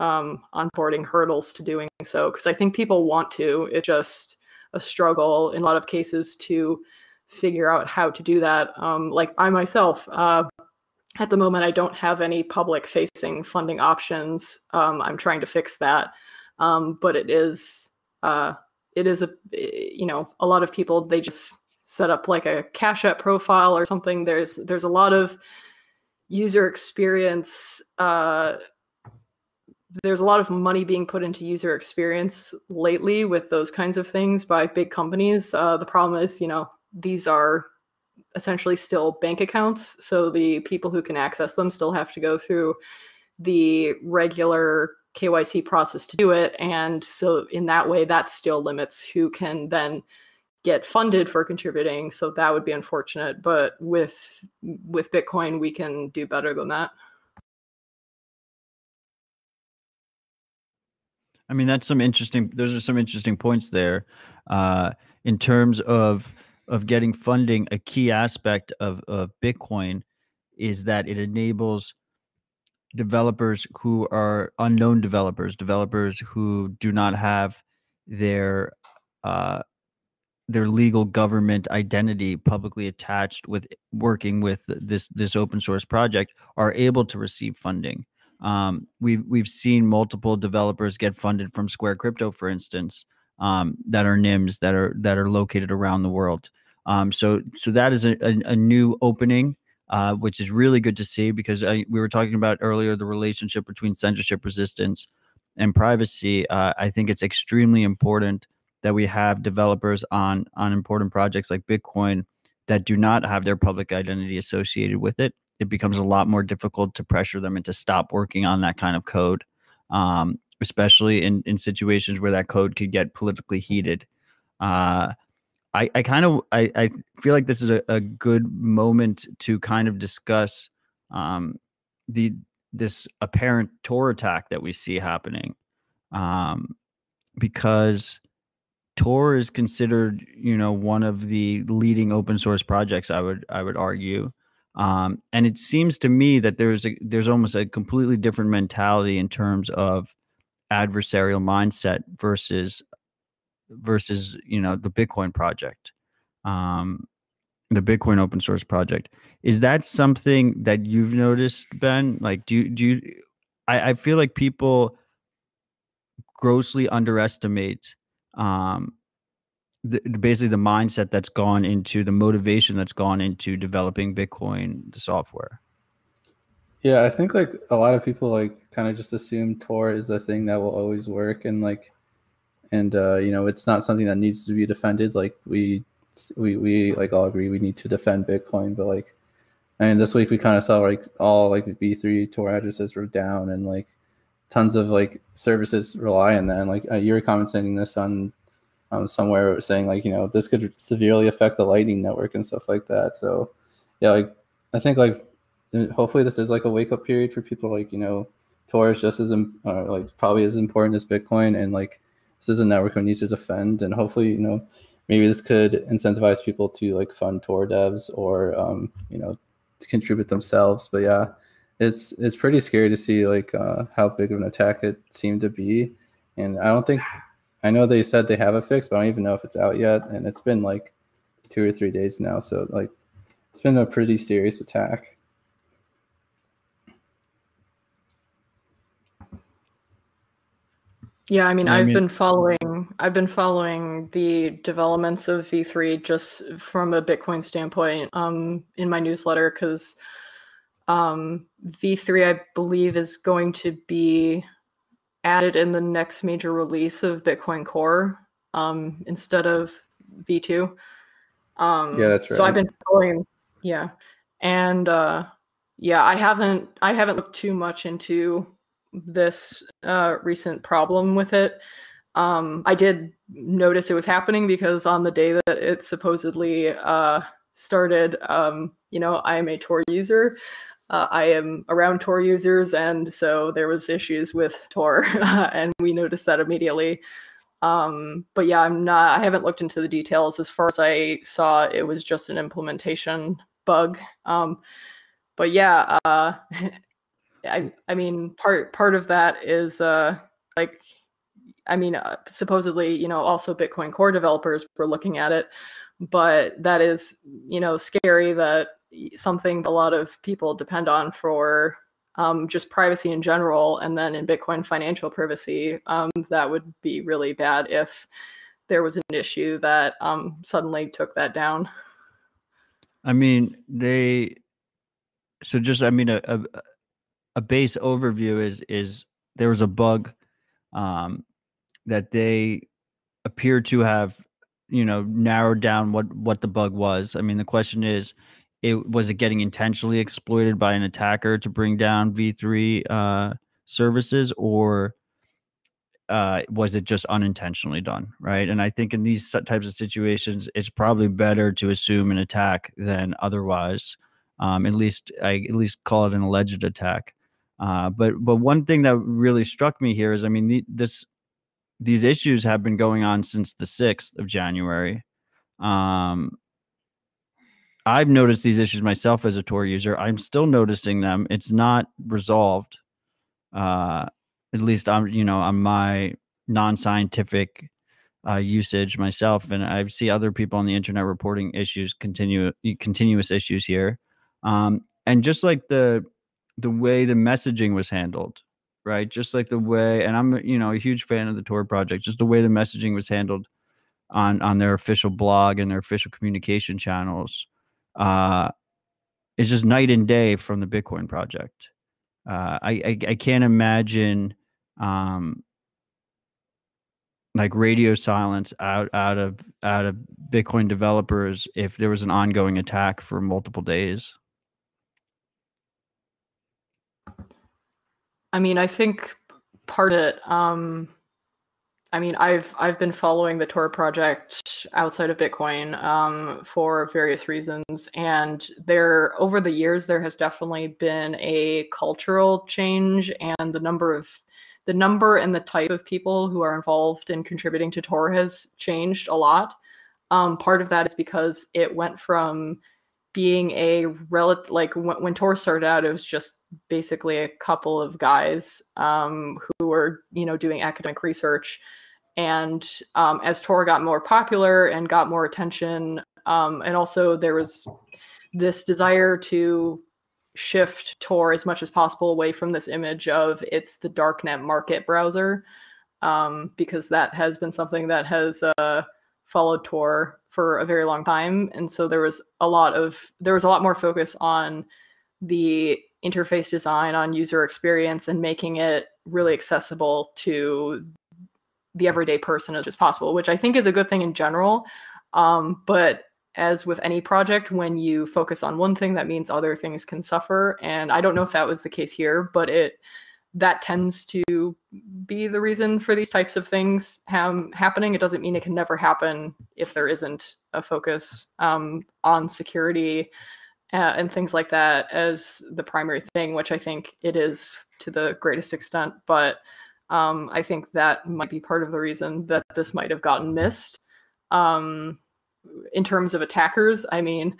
um, onboarding hurdles to doing so. Because I think people want to. It's just a struggle in a lot of cases to figure out how to do that. Um, like I myself, uh, at the moment, I don't have any public-facing funding options. Um, I'm trying to fix that, um, but it is... Uh, it is a, you know, a lot of people, they just set up like a Cash App profile or something. There's, there's a lot of user experience. Uh, there's a lot of money being put into user experience lately with those kinds of things by big companies. Uh, the problem is, you know, these are essentially still bank accounts. So the people who can access them still have to go through the regular K Y C process to do it. And so in that way, that still limits who can then get funded for contributing. So that would be unfortunate. But with with Bitcoin, we can do better than that. I mean, that's some interesting, those are some interesting points there. Uh, in terms of of getting funding, a key aspect of, of Bitcoin is that it enables developers who are unknown developers, developers who do not have their uh, their legal government identity publicly attached with working with this this open source project, are able to receive funding. Um, we've we've seen multiple developers get funded from Square Crypto, for instance, um, that are N I Ms that are that are located around the world. Um, so so that is a, a, a new opening. Uh, which is really good to see, because I, we were talking about earlier the relationship between censorship resistance and privacy. Uh, I think it's extremely important that we have developers on on important projects like Bitcoin that do not have their public identity associated with it. It becomes a lot more difficult to pressure them and to stop working on that kind of code, um, especially in, in situations where that code could get politically heated. Uh, I, I kind of I, I feel like this is a, a good moment to kind of discuss um, the this apparent Tor attack that we see happening, um, because Tor is considered, you know, one of the leading open source projects. I would I would argue, um, and it seems to me that there's a, there's almost a completely different mentality in terms of adversarial mindset versus. versus, you know, the Bitcoin project, um, the Bitcoin open source project. Is that something that you've noticed, Ben? Like, do you, do you, I, I feel like people grossly underestimate um, the, basically the mindset that's gone into, the motivation that's gone into developing Bitcoin, the software. Yeah, I think like a lot of people like kind of just assume Tor is the thing that will always work, and like, And, uh, you know, it's not something that needs to be defended. Like we, we, we like all agree we need to defend Bitcoin, but like, I mean, this week we kind of saw like all like V three Tor addresses were down, and like tons of like services rely on that. And like uh, you were commenting this on um, somewhere saying like, you know, this could severely affect the Lightning Network and stuff like that. So yeah, like I think like hopefully this is like a wake up period for people. Like, you know, Tor is just as, uh, like probably as important as Bitcoin, and like, this is a network we need to defend, and hopefully, you know, maybe this could incentivize people to like fund Tor devs or, um, you know, to contribute themselves. But yeah, it's it's pretty scary to see like uh, how big of an attack it seemed to be, and I don't think I know they said they have a fix, but I don't even know if it's out yet, and it's been like two or three days now, so like it's been a pretty serious attack. Yeah, I mean, I've been following I've been following the developments of V three just from a Bitcoin standpoint um, in my newsletter, because um, V three, I believe, is going to be added in the next major release of Bitcoin Core um, instead of V two. Um, yeah, that's right. So I've been following, yeah, and uh, yeah, I haven't I haven't looked too much into this uh, recent problem with it. Um, I did notice it was happening because on the day that it supposedly uh, started, um, you know, I am a Tor user. Uh, I am around Tor users, and so there was issues with Tor, and we noticed that immediately. Um, but yeah, I'm not, I haven't looked into the details. As far as I saw, it was just an implementation bug. Um, but yeah, uh, I, I mean, part, part of that is, uh, like, I mean, uh, supposedly, you know, also Bitcoin Core developers were looking at it, but that is, you know, scary that something a lot of people depend on for, um, just privacy in general. And then in Bitcoin financial privacy, um, that would be really bad if there was an issue that, um, suddenly took that down. I mean, they, so just, I mean, a, a, a base overview is, is there was a bug, um, that they appear to have, you know, narrowed down what, what the bug was. I mean, the question is, it was it getting intentionally exploited by an attacker to bring down V three uh, services, or uh, was it just unintentionally done, right? And I think in these types of situations, it's probably better to assume an attack than otherwise. Um, at least I at least call it an alleged attack. Uh, but but one thing that really struck me here is, I mean, the, this these issues have been going on since the sixth of January. Um, I've noticed these issues myself as a Tor user. I'm still noticing them. It's not resolved. Uh, at least I'm, you know, on my non-scientific uh, usage myself, and I see other people on the internet reporting issues, continue continuous issues here, um, and just like the the way the messaging was handled, right? Just like the way, and I'm, you know, a huge fan of the Tor project. Just the way the messaging was handled on on their official blog and their official communication channels. Uh, it's just night and day from the Bitcoin project. Uh, I, I, I can't imagine, um, like radio silence out, out of, out of Bitcoin developers if there was an ongoing attack for multiple days. I mean, I think part of it, um, I mean, I've I've been following the Tor project outside of Bitcoin um, for various reasons, and there over the years there has definitely been a cultural change, and the number of the number and the type of people who are involved in contributing to Tor has changed a lot. Um, part of that is because it went from being a relative, like when, when Tor started out, it was just basically a couple of guys um, who were you know doing academic research. And um, as Tor got more popular and got more attention, um, and also there was this desire to shift Tor as much as possible away from this image of it's the darknet market browser, um, because that has been something that has uh, followed Tor for a very long time. And so there was a lot of there was a lot more focus on the interface design, on user experience, and making it really accessible to the everyday person as possible, which I think is a good thing in general. Um, but as with any project, when you focus on one thing, that means other things can suffer. And I don't know if that was the case here, but it that tends to be the reason for these types of things ha- happening. It doesn't mean it can never happen if there isn't a focus um, on security uh, and things like that as the primary thing, which I think it is to the greatest extent. But Um, I think that might be part of the reason that this might have gotten missed. Um, in terms of attackers, I mean,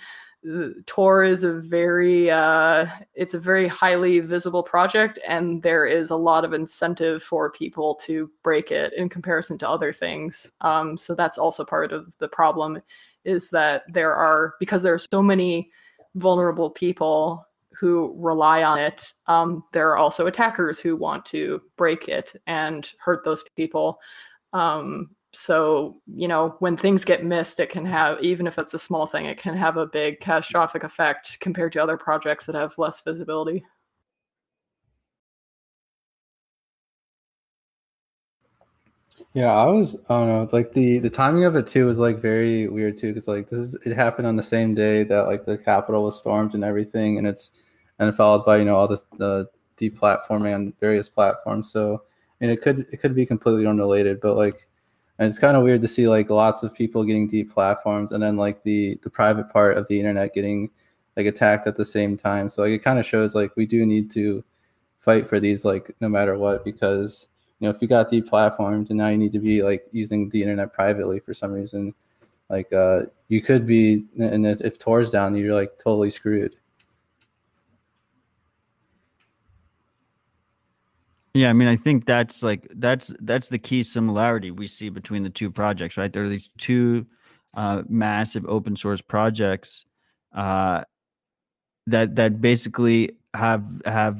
Tor is a very, uh, it's a very highly visible project, and there is a lot of incentive for people to break it in comparison to other things. Um, so that's also part of the problem, is that there are, because there are so many vulnerable people who rely on it, um, there are also attackers who want to break it and hurt those people. Um, so, you know, when things get missed, it can have, even if it's a small thing, it can have a big catastrophic effect compared to other projects that have less visibility. Yeah, I was, I don't know, like the, the timing of it too is like very weird too, because like this is, it happened on the same day that like the Capitol was stormed and everything, and it's, and followed by, you know, all this the deplatforming on various platforms. So, and it could it could be completely unrelated, but like, and it's kind of weird to see like lots of people getting deplatforms, and then like the the private part of the internet getting like attacked at the same time. So like it kind of shows like we do need to fight for these like no matter what, because you know, if you got deplatformed and now you need to be like using the internet privately for some reason, like uh, you could be, and if Tor's down, you're like totally screwed. Yeah, I mean, I think that's like that's that's the key similarity we see between the two projects, right? There are these two uh, massive open source projects uh, that that basically have have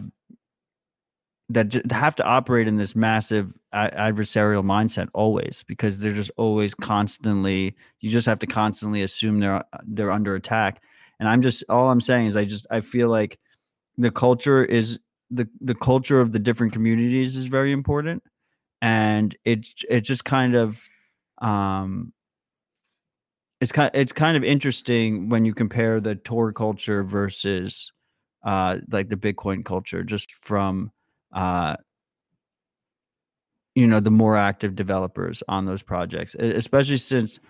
that have to operate in this massive adversarial mindset always, because they're just always constantly. You just have to constantly assume they're they're under attack. And I'm just all I'm saying is I just I feel like the culture is. The, the culture of the different communities is very important, and it it just kind of um it's kind it's kind of interesting when you compare the Tor culture versus uh like the Bitcoin culture, just from uh you know the more active developers on those projects, especially since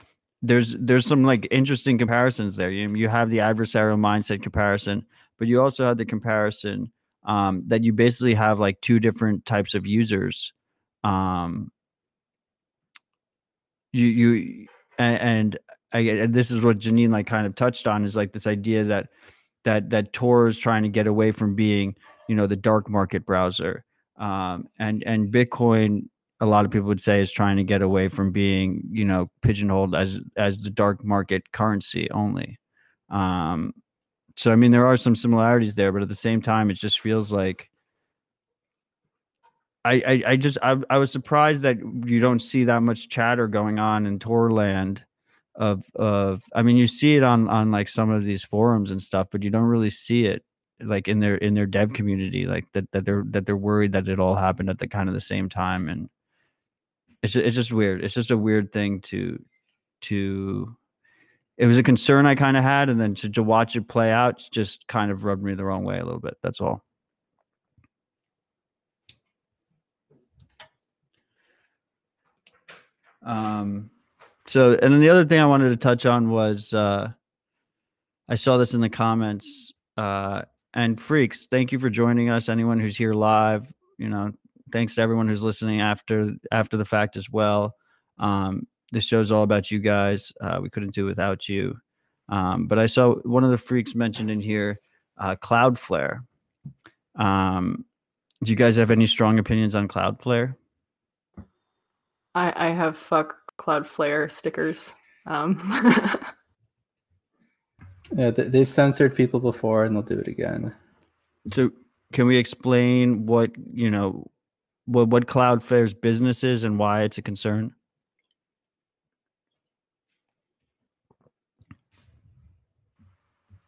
there's there's some like interesting comparisons there. You you have the adversarial mindset comparison, but you also have the comparison. Um, that you basically have like two different types of users. Um, you you and, and I, this is what Janine like kind of touched on, is like this idea that that that Tor is trying to get away from being, you know, the dark market browser, um, and and Bitcoin, a lot of people would say, is trying to get away from being, you know, pigeonholed as as the dark market currency only. Um, So, I mean, there are some similarities there, but at the same time, it just feels like I I, I just I, I was surprised that you don't see that much chatter going on in Tor land of of I mean, you see it on on like some of these forums and stuff, but you don't really see it like in their in their dev community, like that that they're that they're worried that it all happened at the kind of the same time. And it's it's just weird. It's just a weird thing to to. It was a concern I kind of had, and then to, to watch it play out just kind of rubbed me the wrong way a little bit. That's all. Um, so, and then the other thing I wanted to touch on was uh, I saw this in the comments. Uh, and freaks, thank you for joining us. Anyone who's here live, you know, thanks to everyone who's listening after after the fact as well. Um, This show's all about you guys. Uh, we couldn't do it without you. Um, but I saw one of the freaks mentioned in here, uh, Cloudflare. Um, do you guys have any strong opinions on Cloudflare? I, I have fuck Cloudflare stickers. Um. Yeah, they've censored people before, and they'll do it again. So, can we explain what you know, what what Cloudflare's business is and why it's a concern?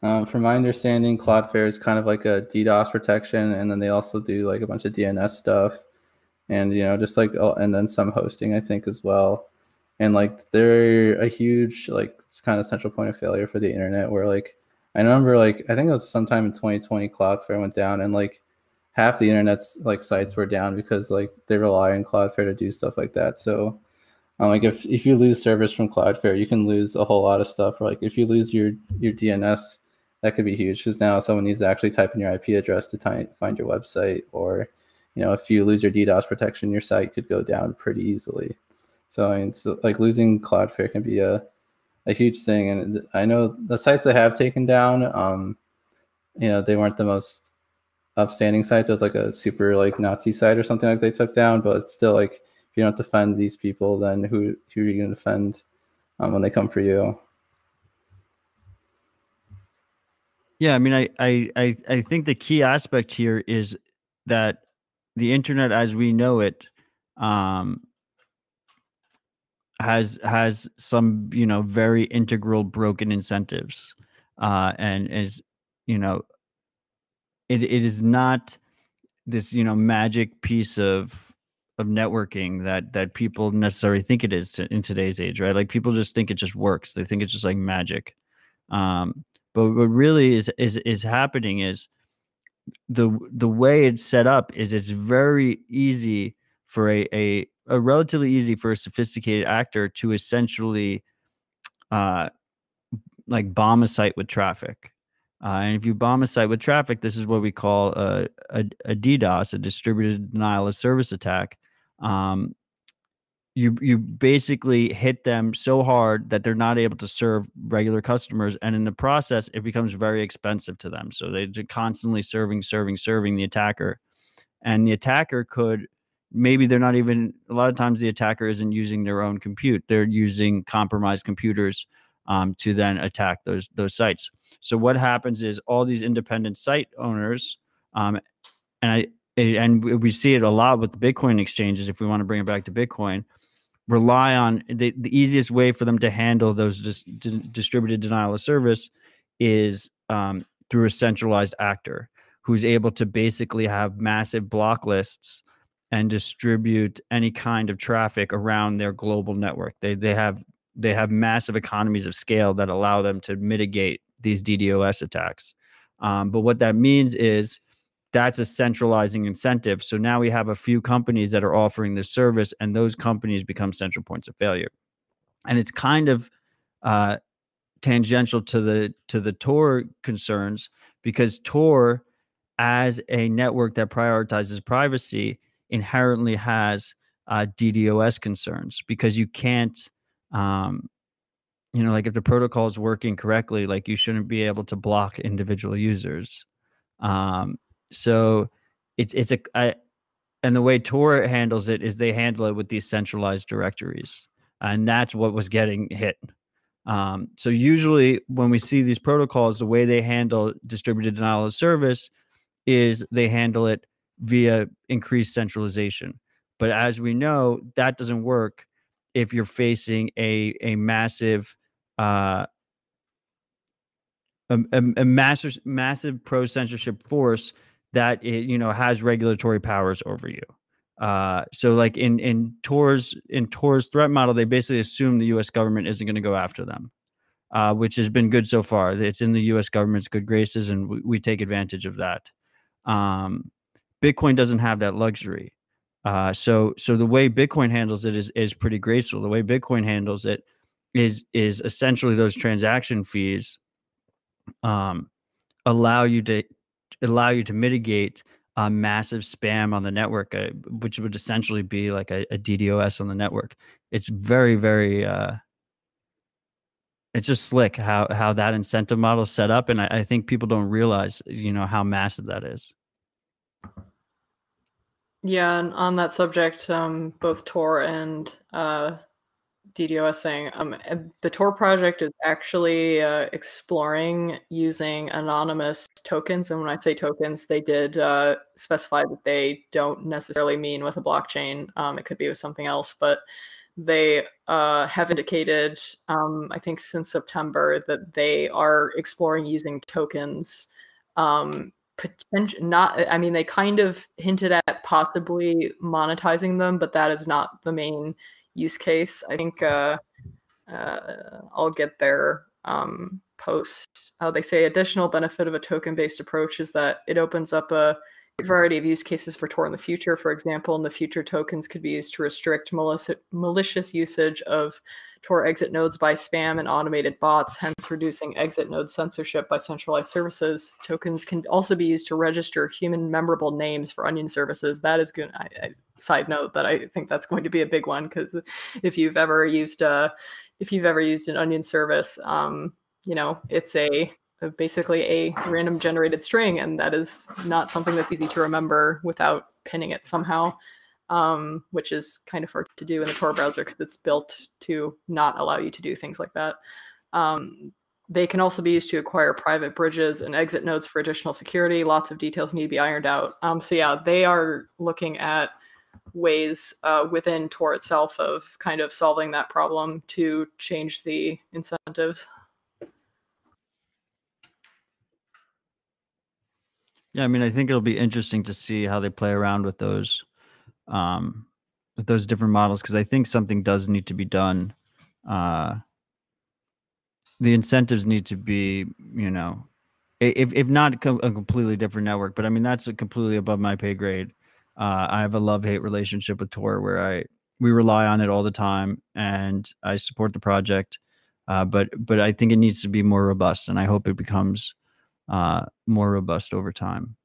Uh, from my understanding, Cloudflare is kind of like a DDoS protection, and then they also do like a bunch of D N S stuff, and you know, just like oh, and then some hosting, I think, as well. And like they're a huge like kind of central point of failure for the internet. Where like I remember like I think it was sometime in twenty twenty, Cloudflare went down, and like half the internet's like sites were down because like they rely on Cloudflare to do stuff like that. So Um, like if if you lose service from Cloudflare, you can lose a whole lot of stuff. Or like if you lose your your D N S. That could be huge, because now someone needs to actually type in your I P address to t- find your website, or, you know, if you lose your DDoS protection, your site could go down pretty easily. So I mean, so, like losing Cloudflare can be a, a huge thing. And I know the sites that have taken down, um, you know, they weren't the most upstanding sites. It was like a super like Nazi site or something like they took down, but it's still like, if you don't defend these people, then who, who are you going to defend um, when they come for you? Yeah, I mean, I, I I think the key aspect here is that the internet as we know it um, has has some, you know, very integral broken incentives, uh, and is, you know, it it is not this, you know, magic piece of of networking that that people necessarily think it is to, in today's age, right? Like people just think it just works. They think it's just like magic. Um, But what really is is is happening is the the way it's set up is it's very easy for a a, a relatively easy for a sophisticated actor to essentially uh, like bomb a site with traffic. Uh, and if you bomb a site with traffic, this is what we call a, a, a DDoS, a distributed denial of service attack. um, you you basically hit them so hard that they're not able to serve regular customers. And in the process, it becomes very expensive to them. So they're constantly serving, serving, serving the attacker. And the attacker could, maybe they're not even, a lot of times the attacker isn't using their own compute. They're using compromised computers um, to then attack those those sites. So what happens is all these independent site owners, um, and I and we see it a lot with the Bitcoin exchanges, if we want to bring it back to Bitcoin, rely on, the, the easiest way for them to handle those dis, di, distributed denial of service is um, through a centralized actor who's able to basically have massive block lists and distribute any kind of traffic around their global network. They they have they have massive economies of scale that allow them to mitigate these D DoS attacks. Um, but what that means is that's a centralizing incentive. So now we have a few companies that are offering this service, and those companies become central points of failure. And it's kind of uh, tangential to the to the Tor concerns, because Tor, as a network that prioritizes privacy, inherently has uh, D DoS concerns, because you can't, um, you know, like if the protocol is working correctly, like you shouldn't be able to block individual users. Um, so it's it's a I, and the way Tor handles it is they handle it with these centralized directories, and that's what was getting hit. Um, so usually when we see these protocols, the way they handle distributed denial of service is they handle it via increased centralization. But as we know, that doesn't work if you're facing a a massive uh a, a, a massive massive pro censorship force that it, you know, has regulatory powers over you. Uh so like in in Tor's in Tor's threat model, they basically assume the U S government isn't going to go after them, uh which has been good so far. It's in the U S government's good graces, and we, we take advantage of that. Um, Bitcoin doesn't have that luxury. Uh, so so the way Bitcoin handles it is is pretty graceful. The way Bitcoin handles it is is essentially those transaction fees um, allow you to allow you to mitigate a massive spam on the network, uh, which would essentially be like a, a D DoS on the network. It's very, very uh, it's just slick how how that incentive model is set up, and I, I think people don't realize, you know, how massive that is. Yeah, and on that subject, um, both Tor and uh, DDoSing, um, the Tor project is actually uh, exploring using anonymous tokens. And when I say tokens, they did uh, specify that they don't necessarily mean with a blockchain. Um, it could be with something else, but they uh, have indicated, um, I think since September, that they are exploring using tokens. Um, Potential, not. I mean, they kind of hinted at possibly monetizing them, but that is not the main use case. I think uh, uh, I'll get their um, post. Uh, they say additional benefit of a token-based approach is that it opens up a variety of use cases for Tor in the future. For example, in the future, tokens could be used to restrict malicious malicious usage of Tor exit nodes by spam and automated bots, hence reducing exit node censorship by centralized services. Tokens can also be used to register human memorable names for onion services. That is good. I, I, side note that I think that's going to be a big one, because if you've ever used a, if you've ever used an onion service, um, you know, it's a basically a random generated string, and that is not something that's easy to remember without pinning it somehow. Um, which is kind of hard to do in the Tor browser because it's built to not allow you to do things like that. Um, they can also be used to acquire private bridges and exit nodes for additional security. Lots of details need to be ironed out. Um, so yeah, they are looking at ways uh, within Tor itself of kind of solving that problem to change the incentives. Yeah, I mean, I think it'll be interesting to see how they play around with those. Um, with those different models, because I think something does need to be done. Uh, the incentives need to be, you know, if if not co- a completely different network, but I mean, that's a completely above my pay grade. Uh, I have a love-hate relationship with Tor where I we rely on it all the time, and I support the project, uh, but but I think it needs to be more robust, and I hope it becomes uh, more robust over time.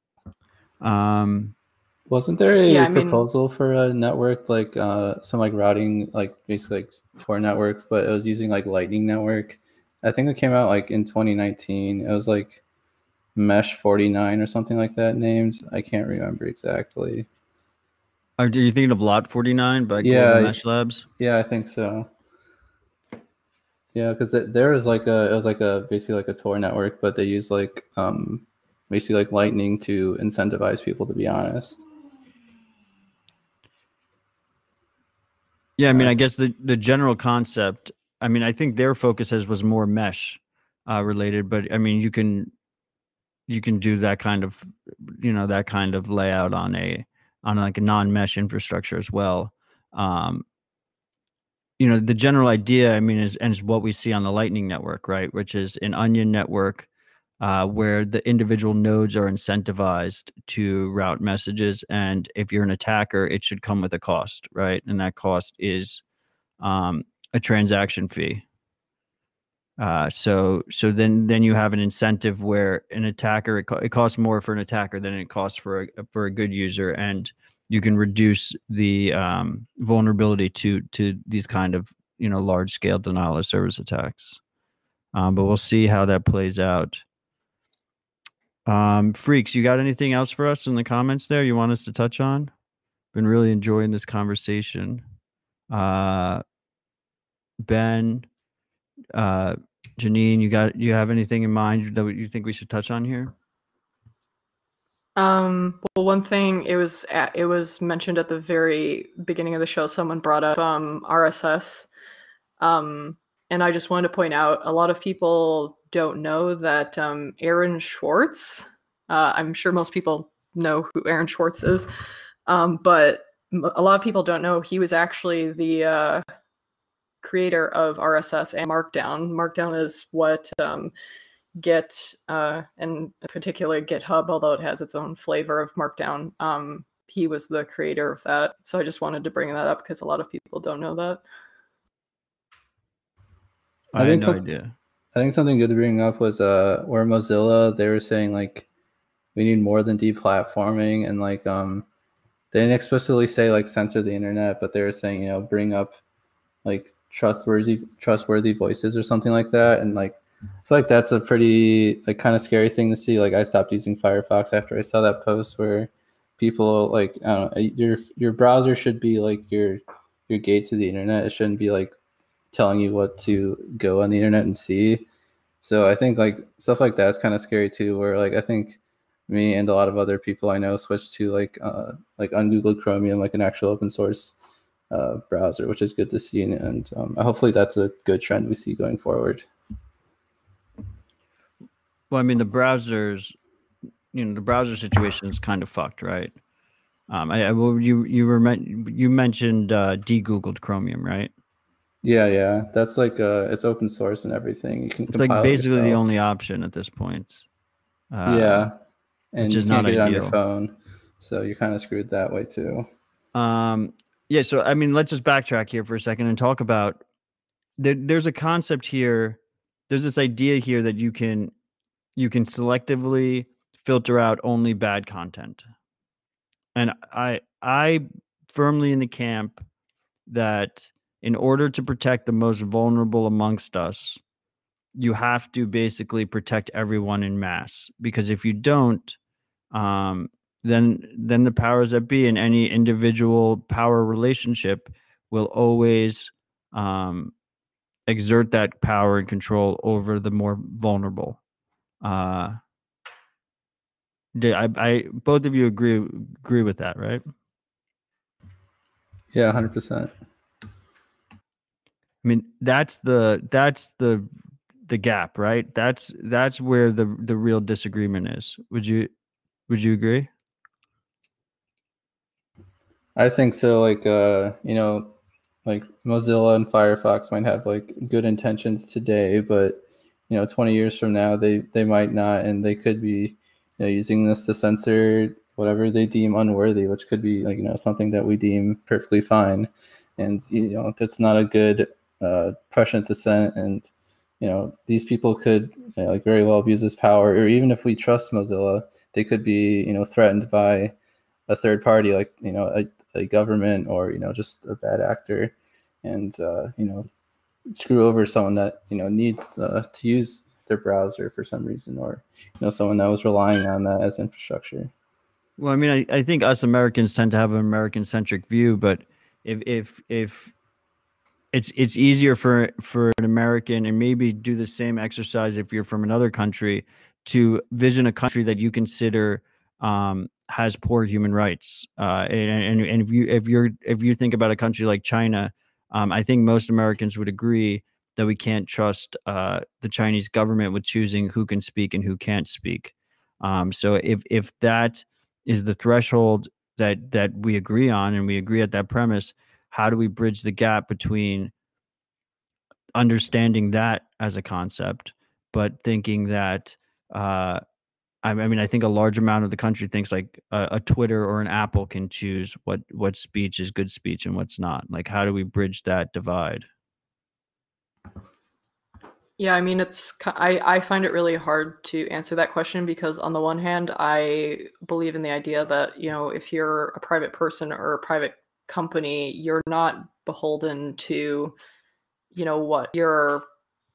Um, Wasn't there a yeah, proposal mean, for a network, like uh, some like routing, like basically like for networks, but it was using like Lightning Network. I think it came out like in twenty nineteen. It was like Mesh forty-nine or something like that named. I can't remember exactly. Are you thinking of Lot forty-nine by yeah, Golden Mesh Labs? Yeah, I think so. Yeah, because there was like a, it was like a basically like a Tor network, but they used like um, basically like Lightning to incentivize people to be honest. Yeah, I mean, I guess the, the general concept, I mean, I think their focus has, was more mesh uh, related, but I mean, you can you can do that kind of, you know, that kind of layout on a on like a non-mesh infrastructure as well. Um, you know, the general idea, I mean, is and is what we see on the Lightning Network, right? Which is an onion network uh, where the individual nodes are incentivized to route messages. And if you're an attacker, it should come with a cost, right? And that cost is um, a transaction fee. Uh, so so then then you have an incentive where an attacker, it, co- it costs more for an attacker than it costs for a, for a good user. And you can reduce the um, vulnerability to to these kind of, you know, large scale denial of service attacks. Um, but we'll see how that plays out. Um, Freaks, you got anything else for us in the comments there you want us to touch on? Been really enjoying this conversation. Uh, Ben, uh, Janine, you got you have anything in mind that you think we should touch on here? Um, well, one thing it was at, it was mentioned at the very beginning of the show. Someone brought up um, R S S, um, and I just wanted to point out a lot of people don't know that um, Aaron Schwartz. Uh, I'm sure most people know who Aaron Schwartz is, um, but a lot of people don't know he was actually the uh, creator of R S S and Markdown. Markdown is what um, Git uh, and in particular GitHub, although it has its own flavor of Markdown. Um, he was the creator of that, so I just wanted to bring that up because a lot of people don't know that. I, I had no some- idea. I think something good to bring up was uh, where Mozilla, they were saying like, we need more than deplatforming, and like um, they didn't explicitly say like censor the internet, but they were saying, you know, bring up like trustworthy trustworthy voices or something like that. And like, I feel like that's a pretty like kind of scary thing to see. Like I stopped using Firefox after I saw that post where people like, I don't know, your your browser should be like your your gate to the internet. It shouldn't be like telling you what to go on the internet and see. So I think like stuff like that's kind of scary too, where like I think me and a lot of other people I know switched to like uh like on Google Chromium, like an actual open source uh browser, which is good to see, and, and um, hopefully that's a good trend we see going forward. Well, I mean, the browsers, you know, the browser situation is kind of fucked, right? Um, I, I well, you you were men- you mentioned uh, de-Googled Chromium, right? Yeah, yeah, that's like uh, it's open source and everything. You can it's like basically the only option at this point. Uh, yeah, and you can't get it on your phone, so you're kind of screwed that way too. Um, yeah, so I mean, let's just backtrack here for a second and talk about there, there's a concept here. There's this idea here that you can you can selectively filter out only bad content, and I I firmly in the camp that, in order to protect the most vulnerable amongst us, you have to basically protect everyone in mass. Because if you don't, um, then then the powers that be in any individual power relationship will always um, exert that power and control over the more vulnerable. Uh, I, I both of you agree agree with that, right? Yeah, one hundred percent. I mean, that's the that's the the gap, right? That's that's where the, the real disagreement is. Would you would you agree? I think so. Like uh, you know, like Mozilla and Firefox might have like good intentions today, but you know, twenty years from now, they they might not, and they could be, you know, using this to censor whatever they deem unworthy, which could be like, you know, something that we deem perfectly fine, and you know, that's not a good Uh, precedent to set, and you know, these people could, you know, like very well abuse this power, or even if we trust Mozilla, they could be, you know, threatened by a third party, like, you know, a, a government or, you know, just a bad actor, and, uh, you know, screw over someone that, you know, needs uh, to use their browser for some reason, or, you know, someone that was relying on that as infrastructure. Well, I mean, I, I think us Americans tend to have an American-centric view, but if if if it's it's easier for for an American, and maybe do the same exercise if you're from another country, to vision a country that you consider um, has poor human rights. Uh, and, and and if you if you're if you think about a country like China, um, I think most Americans would agree that we can't trust uh, the Chinese government with choosing who can speak and who can't speak. Um, so if if that is the threshold that that we agree on, and we agree at that premise, how do we bridge the gap between understanding that as a concept, but thinking that, uh, I mean, I think a large amount of the country thinks like a, a Twitter or an Apple can choose what, what speech is good speech and what's not. Like, how do we bridge that divide? Yeah, I mean, it's I, I find it really hard to answer that question, because on the one hand, I believe in the idea that, you know, if you're a private person or a private company, you're not beholden to, you know, what you're,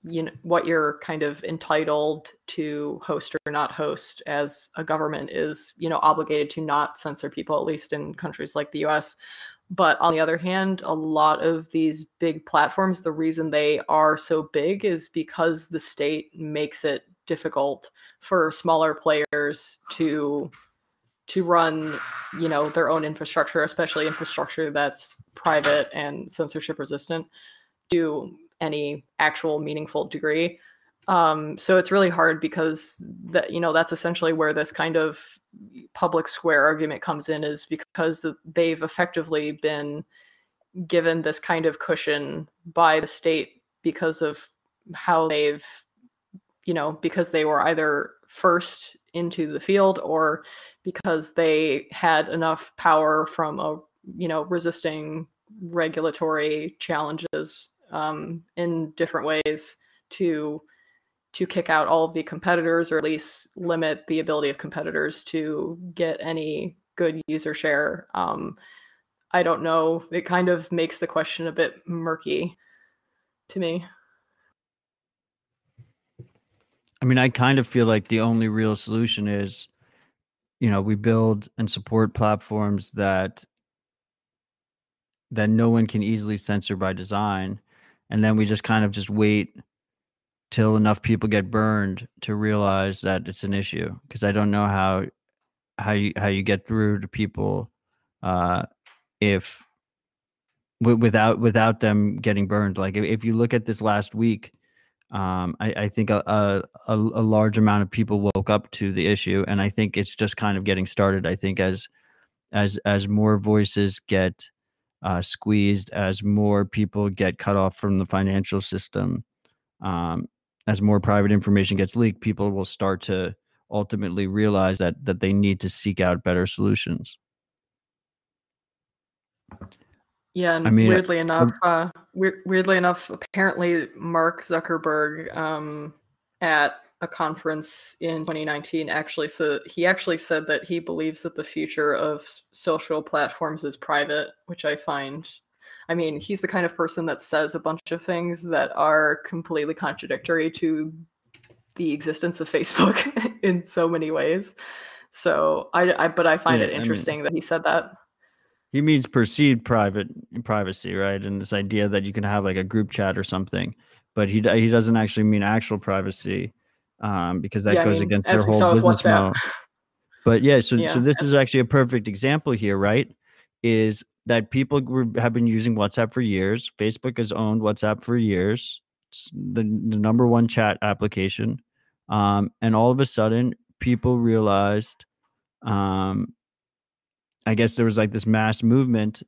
you know, what you're kind of entitled to host or not host, as a government is, you know, obligated to not censor people, at least in countries like the U S. But on the other hand, a lot of these big platforms, the reason they are so big is because the state makes it difficult for smaller players to to run, you know, their own infrastructure, especially infrastructure that's private and censorship resistant, to any actual meaningful degree. Um, so it's really hard, because that, you know, that's essentially where this kind of public square argument comes in, is because they've effectively been given this kind of cushion by the state because of how they've, you know, because they were either first into the field, or because they had enough power from, a, you know, resisting regulatory challenges um, in different ways to to kick out all of the competitors, or at least limit the ability of competitors to get any good user share. Um, I don't know. It kind of makes the question a bit murky to me. I mean, I kind of feel like the only real solution is, you know, we build and support platforms that that no one can easily censor by design. And then we just kind of just wait till enough people get burned to realize that it's an issue. Because I don't know how how you how you get through to people uh, if w- without without them getting burned. Like if, if you look at this last week, um, I, I think a, a a large amount of people woke up to the issue, and I think it's just kind of getting started. I think as as as more voices get uh, squeezed, as more people get cut off from the financial system, um, as more private information gets leaked, people will start to ultimately realize that that they need to seek out better solutions. Yeah, and I mean, weirdly I, enough, uh, we- weirdly enough, apparently Mark Zuckerberg um, at a conference in twenty nineteen actually so he actually said that he believes that the future of social platforms is private, which I find. I mean, he's the kind of person that says a bunch of things that are completely contradictory to the existence of Facebook in so many ways. So I, I but I find yeah, it interesting I mean, that he said that. He means perceived private privacy, right? And this idea that you can have like a group chat or something, but he he doesn't actually mean actual privacy, um, because that yeah, goes I mean, against their whole business model. But yeah, so yeah. so this is actually a perfect example here, right? Is that people have been using WhatsApp for years. Facebook has owned WhatsApp for years. It's the, the number one chat application. Um, and all of a sudden, people realized, um, I guess there was like this mass movement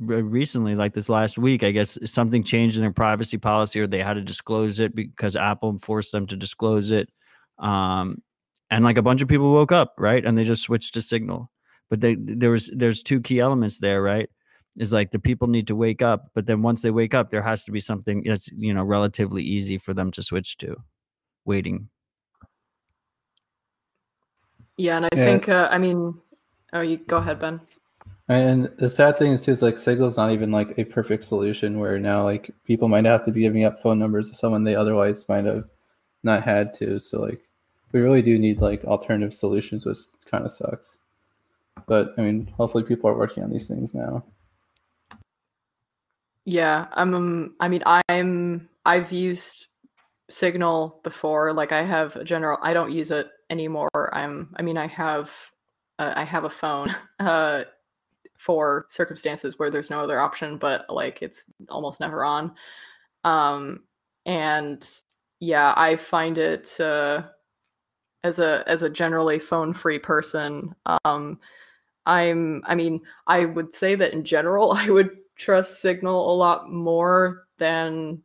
recently, like this last week, I guess something changed in their privacy policy, or they had to disclose it because Apple forced them to disclose it. Um, and like a bunch of people woke up, right? And they just switched to Signal. But they, there was there's two key elements there, right? Is like the people need to wake up, but then once they wake up, there has to be something that's, you know, relatively easy for them to switch to, waiting. Yeah, and I yeah. think, uh, I mean, Oh, you go ahead, Ben. And the sad thing is too is like Signal's not even like a perfect solution where now like people might have to be giving up phone numbers to someone they otherwise might have not had to. So like we really do need like alternative solutions, which kind of sucks. But I mean, hopefully people are working on these things now. Yeah, I'm. Um, I mean, I'm. I've used Signal before. Like I have a general. I don't use it anymore. I'm. I mean, I have. Uh, I have a phone. Uh, for circumstances where there's no other option, but like it's almost never on. Um, and yeah, I find it uh, as a as a generally phone-free person. Um, I'm. I mean, I would say that in general, I would trust Signal a lot more than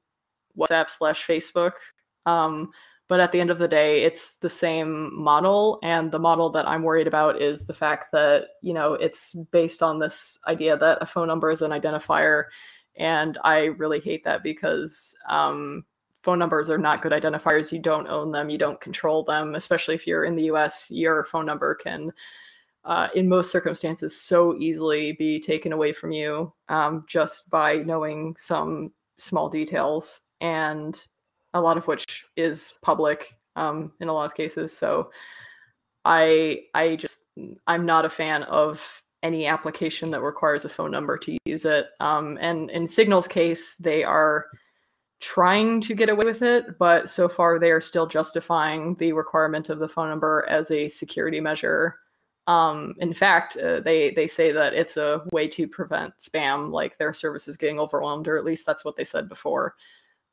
WhatsApp slash Facebook. Um, but at the end of the day, it's the same model. And the model that I'm worried about is the fact that, you know, it's based on this idea that a phone number is an identifier. And I really hate that because um, phone numbers are not good identifiers. You don't own them. You don't control them. Especially if you're in the U S, your phone number can, Uh, in most circumstances, so easily be taken away from you um, just by knowing some small details, and a lot of which is public um, in a lot of cases. So I I just, I'm not a fan of any application that requires a phone number to use it. Um, and in Signal's case, they are trying to get away with it, but so far they are still justifying the requirement of the phone number as a security measure. Um, in fact, uh, they, they say that it's a way to prevent spam, like their service is getting overwhelmed, or at least that's what they said before.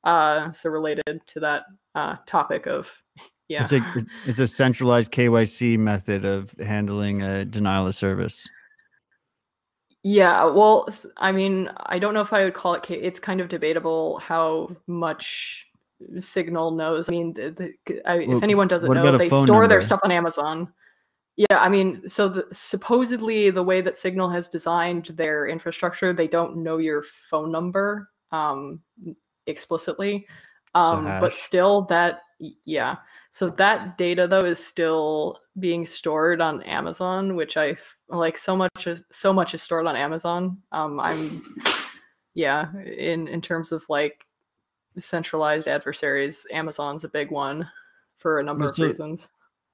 Uh, so related to that uh, topic of, yeah. It's a, it's a centralized K Y C method of handling a denial of service. Yeah, well, I mean, I don't know if I would call it, K- it's kind of debatable how much Signal knows. I mean, the, the, I, well, if anyone doesn't know, they store number? their stuff on Amazon. Yeah, I mean, so the, supposedly the way that Signal has designed their infrastructure, they don't know your phone number um, explicitly, um, but still that, yeah. So that data, though, is still being stored on Amazon, which I, like, so much is, so much is stored on Amazon. Um, I'm, yeah, in, in terms of, like, centralized adversaries, Amazon's a big one for a number That's of it. reasons.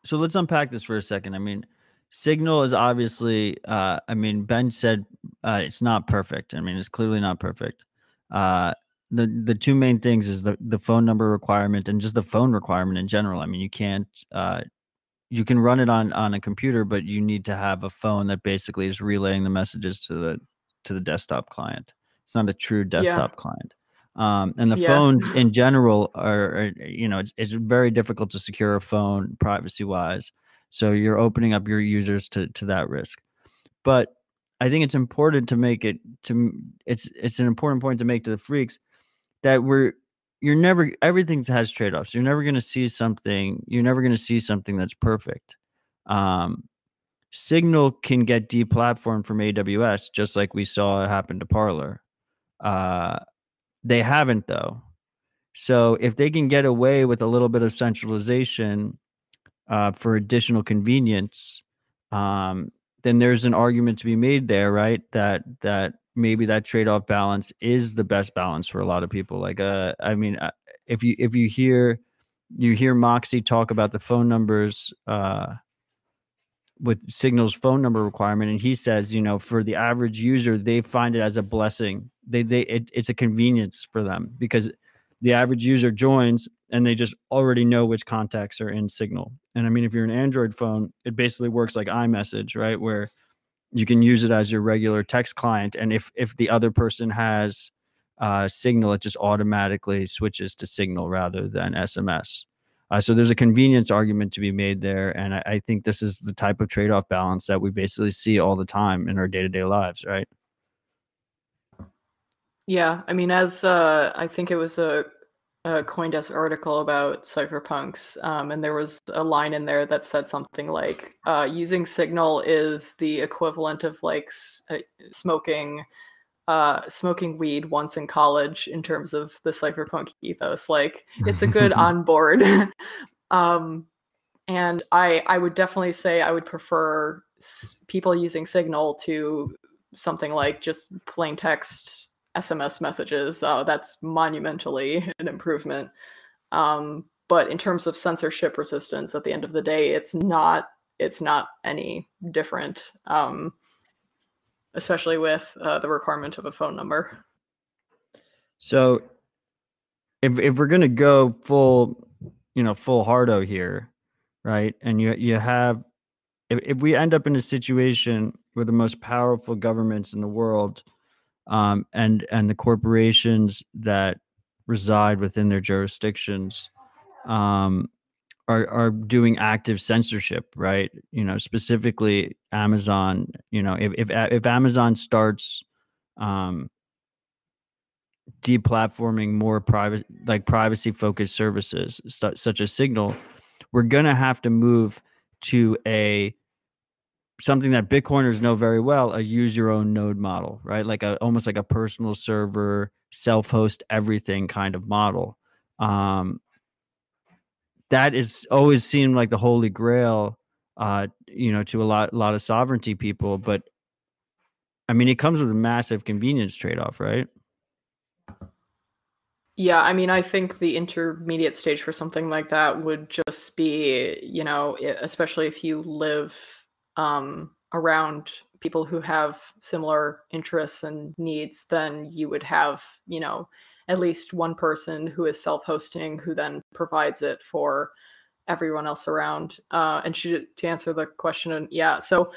So let's unpack this for a second. I mean, Signal is obviously, uh, I mean, Ben said uh, it's not perfect. I mean, it's clearly not perfect. Uh, the the two main things is the, the phone number requirement and just the phone requirement in general. I mean, you can't, uh, you can run it on, on a computer, but you need to have a phone that basically is relaying the messages to the to the desktop client. It's not a true desktop yeah. client. Um, and the yeah. phones in general are, are, you know, it's, it's very difficult to secure a phone privacy wise. So you're opening up your users to, to that risk. But I think it's important to make it to it's it's an important point to make to the freaks that we're you're never everything has trade-offs. You're never going to see something. You're never going to see something that's perfect. Um, Signal can get deplatformed from A W S, just like we saw happen to Parler. Uh, They haven't, though. So if they can get away with a little bit of centralization uh, for additional convenience, um, then there's an argument to be made there, right? That that maybe that trade-off balance is the best balance for a lot of people. Like, uh, I mean, if you if you hear you hear Moxie talk about the phone numbers uh, with Signal's phone number requirement, and he says, you know, for the average user, they find it as a blessing. They they it, it's a convenience for them because the average user joins and they just already know which contacts are in Signal. And I mean, if you're an Android phone, it basically works like iMessage, right? Where you can use it as your regular text client. And if if the other person has uh, Signal, it just automatically switches to Signal rather than S M S. Uh, so there's a convenience argument to be made there. And I, I think this is the type of trade-off balance that we basically see all the time in our day-to-day lives, right? Yeah, I mean, as uh, I think it was a, a CoinDesk article about cypherpunks, um, and there was a line in there that said something like, uh, using Signal is the equivalent of like s- smoking uh, smoking weed once in college in terms of the cypherpunk ethos. Like, it's a good onboard. um, and I, I would definitely say I would prefer s- people using Signal to something like just plain text S M S messages. Uh, that's monumentally an improvement. Um, but in terms of censorship resistance, at the end of the day, it's not it's not any different, um, especially with uh, the requirement of a phone number. So if if we're going to go full, you know, full hardo here, right? And you you have, if, if we end up in a situation where the most powerful governments in the world um, and, and the corporations that reside within their jurisdictions um, are, are doing active censorship, right? You know, specifically Amazon, you know, if, if, if Amazon starts, um, deplatforming more private, like privacy focused services st- such as Signal, we're going to have to move to a something that Bitcoiners know very well, a use your own node model, right? Like a, almost like a personal server, self-host everything kind of model. Um, that is always seemed like the holy grail, uh, you know, to a lot, a lot of sovereignty people, but I mean, it comes with a massive convenience trade-off, right? Yeah, I mean, I think the intermediate stage for something like that would just be, you know, especially if you live um, around people who have similar interests and needs, then you would have, you know, at least one person who is self-hosting who then provides it for everyone else around. Uh, and to, to answer the question, yeah, so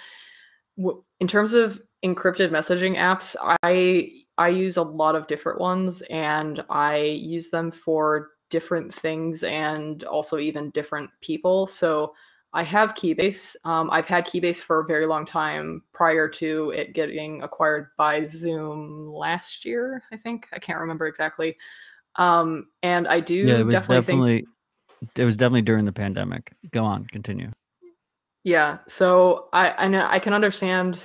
w- in terms of encrypted messaging apps, I... I use a lot of different ones, and I use them for different things and also even different people. So I have Keybase. Um, I've had Keybase for a very long time prior to it getting acquired by Zoom last year, I think. I can't remember exactly. Um, and I do yeah, it was definitely, definitely think... It was definitely during the pandemic. Go on, continue. Yeah, so I, I, know, I can understand...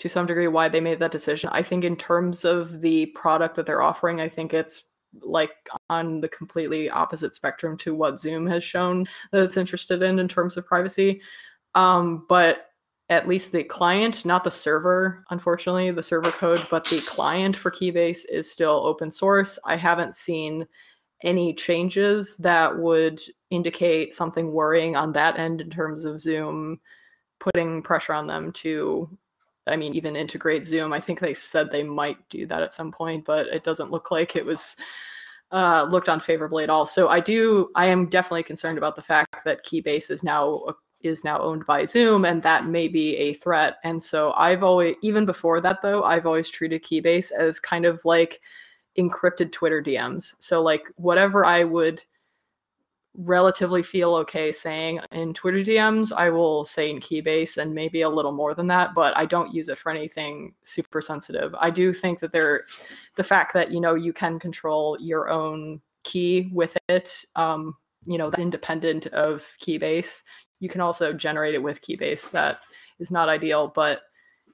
to some degree why they made that decision. I think in terms of the product that they're offering, I think it's like on the completely opposite spectrum to what Zoom has shown that it's interested in in terms of privacy. Um, but at least the client, not the server, unfortunately, the server code, but the client for Keybase is still open source. I haven't seen any changes that would indicate something worrying on that end in terms of Zoom putting pressure on them to, I mean, even integrate Zoom. I think they said they might do that at some point, but it doesn't look like it was uh, looked on favorably at all. So I do, I am definitely concerned about the fact that Keybase is now is now owned by Zoom, and that may be a threat. And so I've always, even before that though, I've always treated Keybase as kind of like encrypted Twitter D Ms. So like whatever I would relatively feel okay saying in Twitter D Ms, I will say in Keybase and maybe a little more than that, but I don't use it for anything super sensitive. I do think that there, the fact that, you know, you can control your own key with it, um, you know, that's independent of Keybase. You can also generate it with Keybase. That is not ideal, but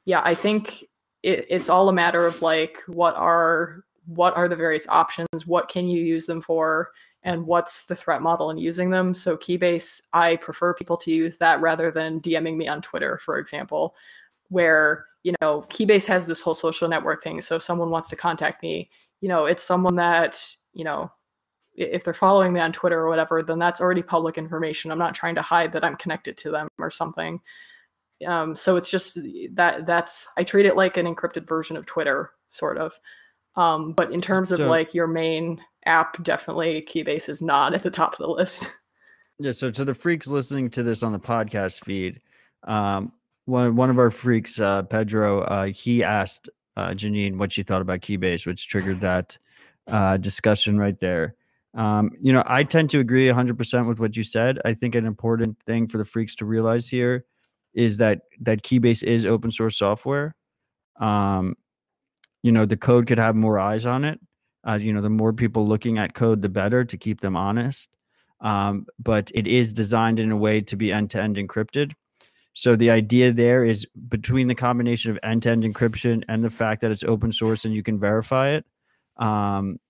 yeah, I think it, it's all a matter of like, what are, what are the various options? What can you use them for? And what's the threat model in using them? So Keybase, I prefer people to use that rather than DMing me on Twitter, for example, where, you know, Keybase has this whole social network thing. So if someone wants to contact me, you know, it's someone that, you know, if they're following me on Twitter or whatever, then that's already public information. I'm not trying to hide that I'm connected to them or something. Um, so it's just that that's, I treat it like an encrypted version of Twitter, sort of. Um, but in terms of so, like your main app, definitely Keybase is not at the top of the list. Yeah. So to the freaks listening to this on the podcast feed, um, one, one of our freaks, uh, Pedro, uh, he asked uh, Janine what she thought about Keybase, which triggered that uh, discussion right there. Um, you know, I tend to agree one hundred percent with what you said. I think an important thing for the freaks to realize here is that that Keybase is open source software. Um, You know, the code could have more eyes on it. Uh, you know, the more people looking at code, the better to keep them honest. Um, but it is designed in a way to be end-to-end encrypted. So the idea there is between the combination of end-to-end encryption and the fact that it's open source and you can verify it, um,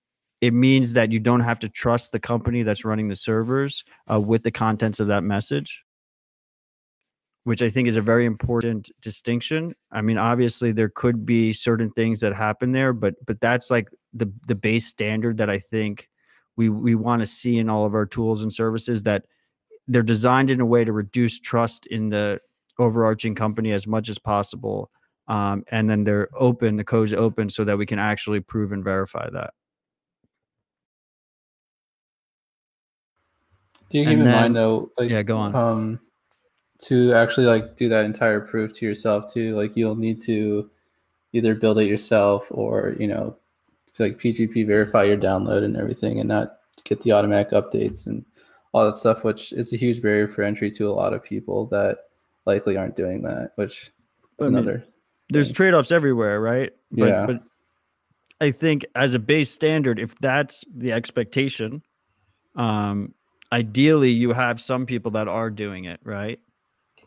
it means that you don't have to trust the company that's running the servers uh, with the contents of that message. which I think is a very important distinction. I mean, obviously there could be certain things that happen there, but but that's like the the base standard that I think we we want to see in all of our tools and services, that they're designed in a way to reduce trust in the overarching company as much as possible. Um, and then they're open, the code's open so that we can actually prove and verify that. Do you keep in mind though, like, yeah, go on. Um, to actually like do that entire proof to yourself too, like you'll need to either build it yourself or, you know, like P G P verify your download and everything and not get the automatic updates and all that stuff, which is a huge barrier for entry to a lot of people that likely aren't doing that, which is another. I mean, there's trade-offs everywhere, right? But, yeah. But I think as a base standard, if that's the expectation, um, ideally you have some people that are doing it, right?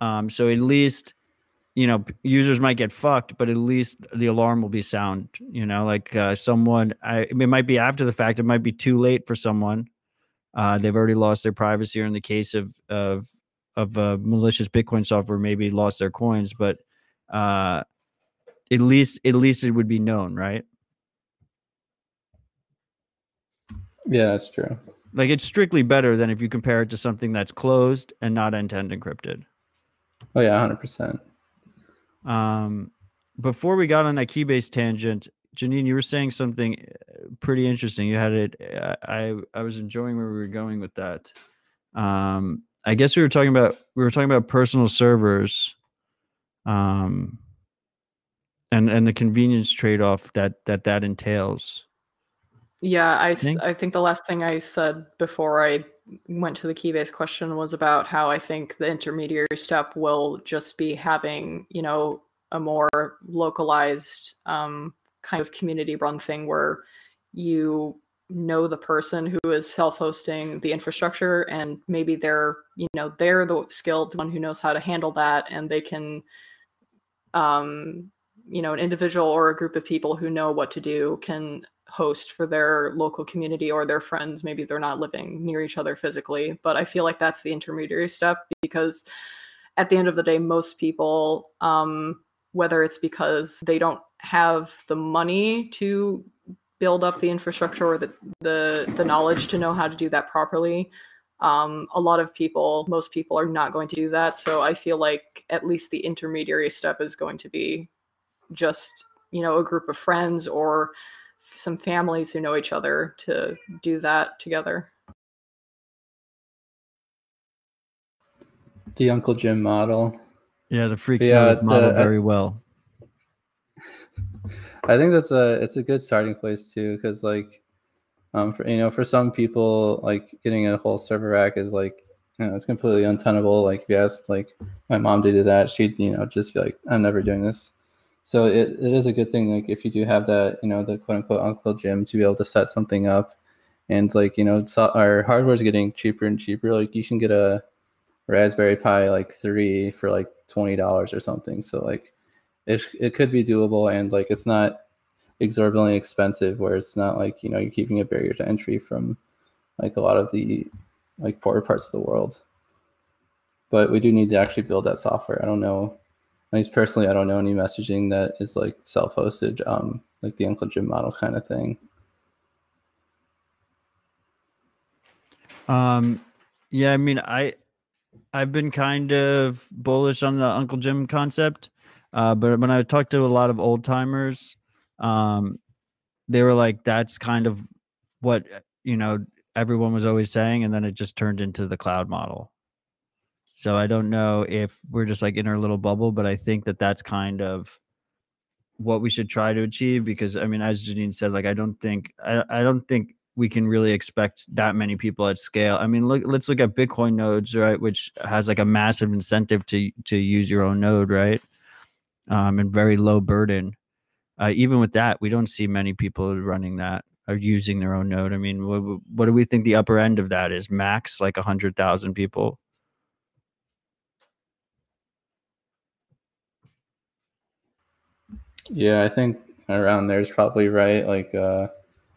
Um, so at least, you know, users might get fucked, but at least the alarm will be sound, you know, like uh, someone, I, it might be after the fact, it might be too late for someone. Uh, they've already lost their privacy, or in the case of, of, of uh, malicious Bitcoin software, maybe lost their coins, but uh, at least, at least it would be known, right? Yeah, that's true. Like it's strictly better than if you compare it to something that's closed and not end-to-end encrypted. Oh yeah, one hundred percent. Um, before we got on that Keybase tangent, Janine, you were saying something pretty interesting. You had it. I I was enjoying where we were going with that. Um, I guess we were talking about we were talking about personal servers, um, and and the convenience trade-off that that that entails. Yeah, I, think? I think the last thing I said before I went to the Keybase question was about how I think the intermediary step will just be having, you know, a more localized um, kind of community-run thing where you know the person who is self-hosting the infrastructure, and maybe they're, you know, they're the skilled one who knows how to handle that, and they can, um, you know, an individual or a group of people who know what to do can host for their local community or their friends. Maybe they're not living near each other physically, but I feel like that's the intermediary step, because at the end of the day, most people, um, whether it's because they don't have the money to build up the infrastructure or the the, the knowledge to know how to do that properly, um, a lot of people, most people are not going to do that. So I feel like at least the intermediary step is going to be just, you know, a group of friends or some families who know each other to do that together. The Uncle Jim model. Yeah, the freaks yeah, know the, model very well. I think that's a it's a good starting place too, because like, um, for, you know, for some people, like getting a whole server rack is like, you know, it's completely untenable. Like, if you asked like my mom to do that, she'd, you know, just be like, I'm never doing this. So it, it is a good thing, like if you do have that, you know, the quote unquote Uncle Jim to be able to set something up, and like, you know, so our hardware is getting cheaper and cheaper. Like you can get a Raspberry Pi like three for like twenty dollars or something. So like it it could be doable, and like it's not exorbitantly expensive where it's not like, you know, you're keeping a barrier to entry from like a lot of the like poorer parts of the world. But we do need to actually build that software. I don't know. At least personally, I don't know any messaging that is like self-hosted, um, like the Uncle Jim model kind of thing. Um, yeah, I mean, I, I've been kind of bullish on the Uncle Jim concept, uh, but when I talked to a lot of old timers, um, they were like, that's kind of what, you know, everyone was always saying, and then it just turned into the cloud model. So I don't know if we're just like in our little bubble, but I think that that's kind of what we should try to achieve, because I mean, as Janine said, like, I don't think, I, I don't think we can really expect that many people at scale. I mean, look, let's look at Bitcoin nodes, right? Which has like a massive incentive to, to use your own node, right? Um, and very low burden. Uh, even with that, we don't see many people running that or using their own node. I mean, what, what do we think the upper end of that is? Max, like a hundred thousand people. Yeah, I think around there is probably right. Like, uh,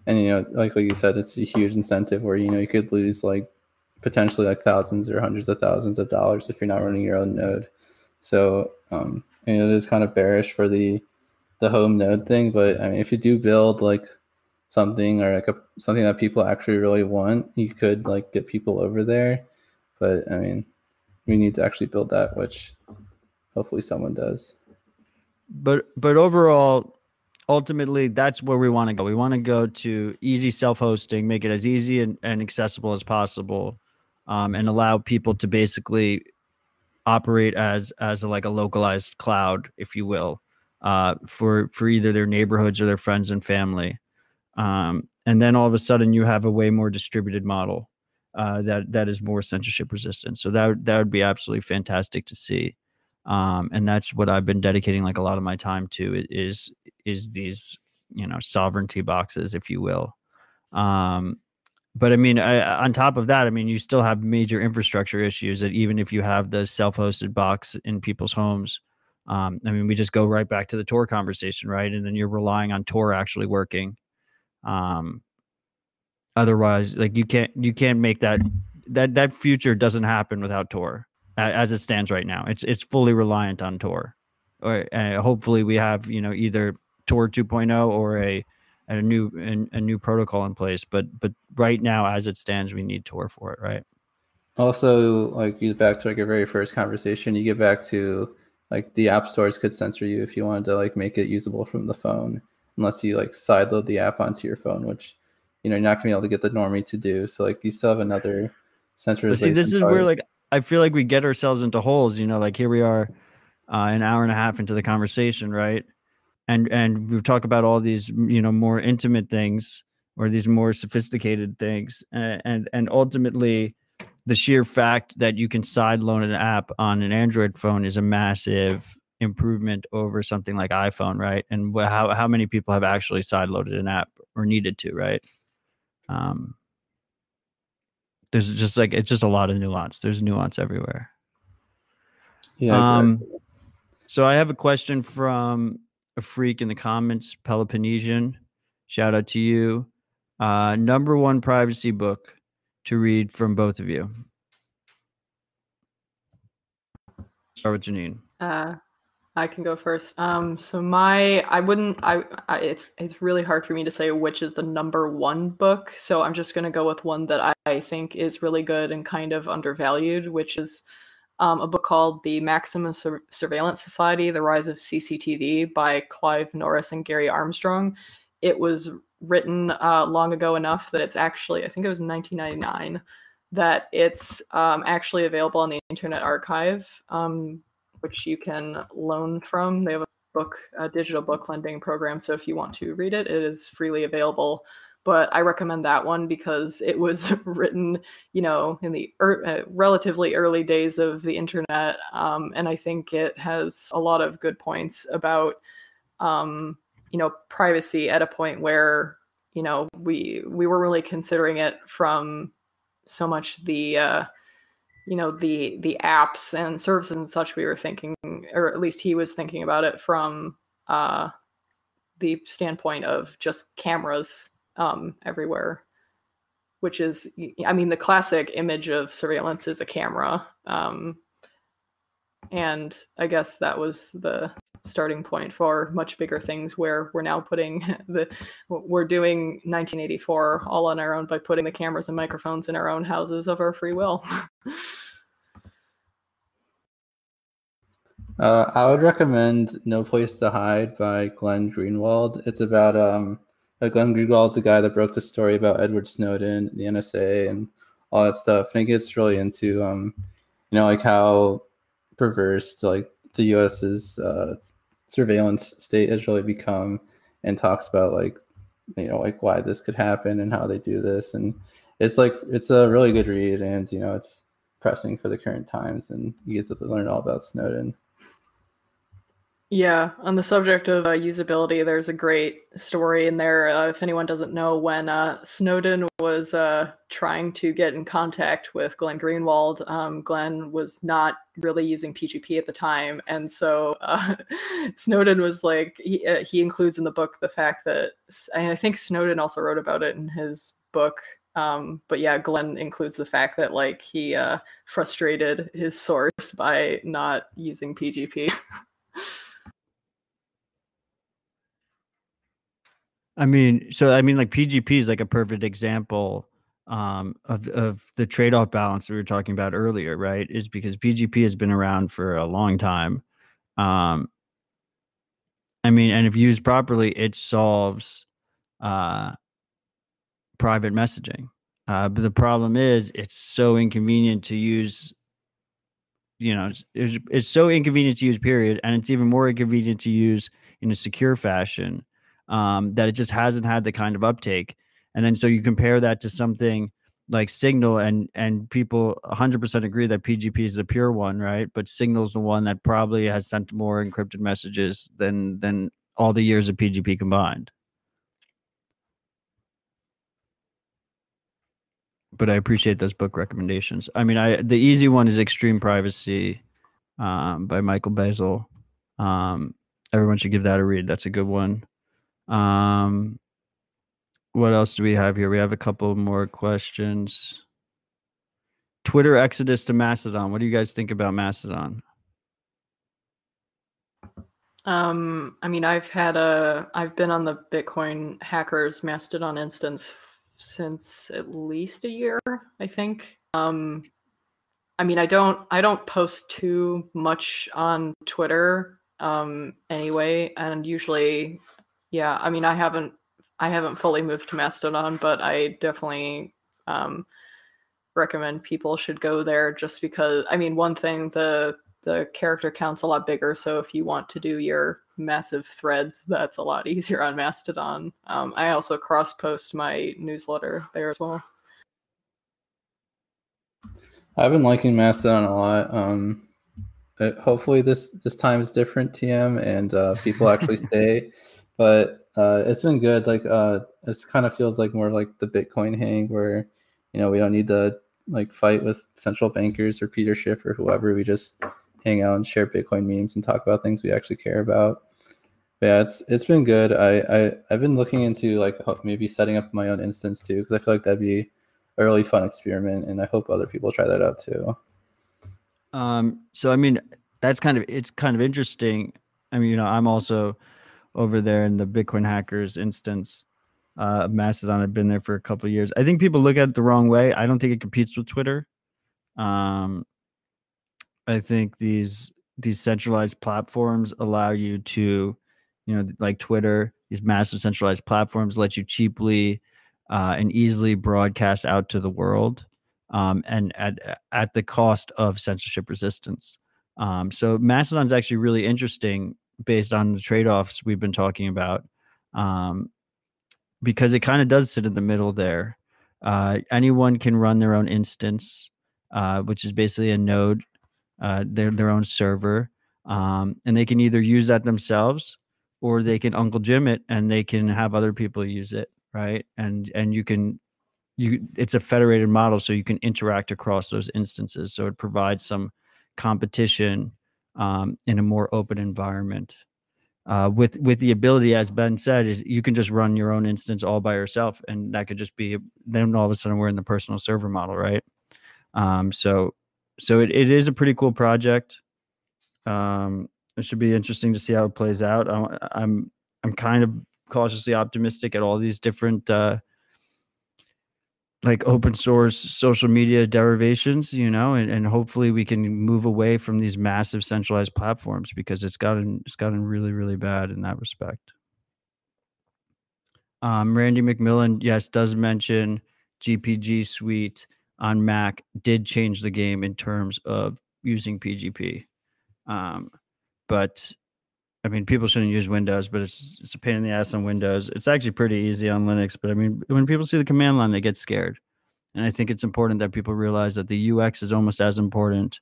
and you know, like like you said, it's a huge incentive where, you know, you could lose like potentially like thousands or hundreds of thousands of dollars if you're not running your own node. So um, you know, it is kind of bearish for the the home node thing. But I mean, if you do build like something or like a, something that people actually really want, you could like get people over there. But I mean, we need to actually build that, which hopefully someone does. But but overall, ultimately, that's where we want to go. We want to go to easy self-hosting, make it as easy and, and accessible as possible, um, and allow people to basically operate as as a, like a localized cloud, if you will, uh, for for either their neighborhoods or their friends and family. Um, and then all of a sudden, you have a way more distributed model uh, that that is more censorship resistant. So that that would be absolutely fantastic to see. Um, and that's what I've been dedicating like a lot of my time to is is these, you know, sovereignty boxes, if you will. Um, but I mean, I, on top of that, I mean, you still have major infrastructure issues that even if you have the self-hosted box in people's homes, um, I mean, we just go right back to the Tor conversation, right? And then you're relying on Tor actually working. Um, otherwise, like you can't you can't make that that that future doesn't happen without Tor. As it stands right now, it's it's fully reliant on Tor. Or uh, hopefully we have, you know, either Tor two point oh or a a new a, a new protocol in place. But but right now, as it stands, we need Tor for it, right? Also, like you back to like your very first conversation, you get back to like the app stores could censor you if you wanted to like make it usable from the phone, unless you like sideload the app onto your phone, which you know you're not gonna be able to get the normie to do. So like you still have another centralization. See, this is where like. I feel like we get ourselves into holes, you know, like here we are uh, an hour and a half into the conversation, right? And and we talk about all these, you know, more intimate things or these more sophisticated things. And, and, and ultimately, the sheer fact that you can sideload an app on an Android phone is a massive improvement over something like iPhone, right? And how, how many people have actually sideloaded an app or needed to, right? Um There's just like, it's just a lot of nuance. There's nuance everywhere. Yeah. Exactly. Um, so I have a question from a freak in the comments, Peloponnesian. Shout out to you. Uh, number one privacy book to read from both of you. Start with Janine. Uh, I can go first. Um, so my, I wouldn't, I, I, it's, it's really hard for me to say which is the number one book. So I'm just going to go with one that I think is really good and kind of undervalued, which is um, a book called The Maximum Sur- Surveillance Society, The Rise of C C T V by Clive Norris and Gary Armstrong. It was written uh, long ago enough that it's actually, I think it was nineteen ninety-nine, that it's um, actually available on the Internet Archive, um, which you can loan from. They have a book, a digital book lending program. So if you want to read it, it is freely available. But I recommend that one because it was written, you know, in the er- uh, relatively early days of the internet. Um, and I think it has a lot of good points about, um, you know, privacy at a point where, you know, we we were really considering it from so much the, uh, you know, the the apps and services and such. We were thinking, or at least he was thinking about it from uh, the standpoint of just cameras um, everywhere, which is, I mean, the classic image of surveillance is a camera. Um, and I guess that was the starting point for much bigger things where we're now putting the, we're doing nineteen eighty-four all on our own by putting the cameras and microphones in our own houses of our free will. uh, I would recommend No Place to Hide by Glenn Greenwald. It's about, um, Glenn Greenwald's the guy that broke the story about Edward Snowden, the N S A and all that stuff. And it gets really into, um, you know, like how perverse, like, the U S's uh, surveillance state has really become, and talks about like, you know, like why this could happen and how they do this. And it's like, it's a really good read, and, you know, it's pressing for the current times, and you get to learn all about Snowden. Yeah. On the subject of uh, usability, there's a great story in there. Uh, if anyone doesn't know, when uh, Snowden was uh, trying to get in contact with Glenn Greenwald, um, Glenn was not really using P G P at the time. And so uh, Snowden was like, he, uh, he includes in the book the fact that, and I think Snowden also wrote about it in his book, Um, but yeah, Glenn includes the fact that like he uh, frustrated his source by not using P G P. I mean, so I mean, like P G P is like a perfect example um, of of the trade-off balance that we were talking about earlier, right? Is because P G P has been around for a long time. Um, I mean, and if used properly, it solves uh, private messaging. Uh, but the problem is, it's so inconvenient to use. You know, it's, it's so inconvenient to use. Period, and it's even more inconvenient to use in a secure fashion. Um, that it just hasn't had the kind of uptake. And then so you compare that to something like Signal, and and people one hundred percent agree that P G P is the pure one, right? But Signal's the one that probably has sent more encrypted messages than than all the years of P G P combined. But I appreciate those book recommendations. I mean, I the easy one is Extreme Privacy um, by Michael Basel. Um, everyone should give that a read. That's a good one. Um, what else do we have here? We have a couple more questions. Twitter exodus to Mastodon. What do you guys think about Mastodon? Um, I mean, I've had a, I've been on the Bitcoin Hackers Mastodon instance since at least a year, I think. Um, I mean, I don't, I don't post too much on Twitter, um, anyway, and usually, yeah, I mean, I haven't, I haven't fully moved to Mastodon, but I definitely um, recommend people should go there just because. I mean, one thing, the the character count's a lot bigger, so if you want to do your massive threads, that's a lot easier on Mastodon. Um, I also cross-post my newsletter there as well. I've been liking Mastodon a lot. Um, hopefully, this this time is different, T M, and uh, people actually stay. But uh, it's been good. Like uh, it kind of feels like more like the Bitcoin hang, where you know we don't need to like fight with central bankers or Peter Schiff or whoever. We just hang out and share Bitcoin memes and talk about things we actually care about. But yeah, it's it's been good. I, I I've been looking into like maybe setting up my own instance too, because I feel like that'd be a really fun experiment, and I hope other people try that out too. Um. So I mean, that's kind of it's kind of interesting. I mean, you know, I'm also over there in the Bitcoin Hackers instance. Uh, Mastodon had been there for a couple of years. I think people look at it the wrong way. I don't think it competes with Twitter. Um, I think these these centralized platforms allow you to, you know, like Twitter, these massive centralized platforms let you cheaply uh, and easily broadcast out to the world um, and at, at the cost of censorship resistance. Um, so Mastodon's actually really interesting based on the trade-offs we've been talking about, um, because it kind of does sit in the middle there. Uh, anyone can run their own instance, uh, which is basically a node, uh, their, their own server, um, and they can either use that themselves or they can Uncle Jim it and they can have other people use it, right? And and you can, you it's a federated model, so you can interact across those instances. So it provides some competition Um, in a more open environment, uh, with with the ability, as Ben said, is you can just run your own instance all by yourself, and that could just be then all of a sudden we're in the personal server model, right? Um, so so it, it is a pretty cool project. Um, it should be interesting to see how it plays out. I, I'm I'm kind of cautiously optimistic at all these different uh, like open source social media derivations, you know, and, and hopefully we can move away from these massive centralized platforms, because it's gotten, it's gotten really, really bad in that respect. Um, Randy McMillan, yes, does mention G P G Suite on Mac did change the game in terms of using P G P. Um, but I mean, people shouldn't use Windows, but it's it's a pain in the ass on Windows. It's actually pretty easy on Linux, but I mean, when people see the command line, they get scared. And I think it's important that people realize that the U X is almost as important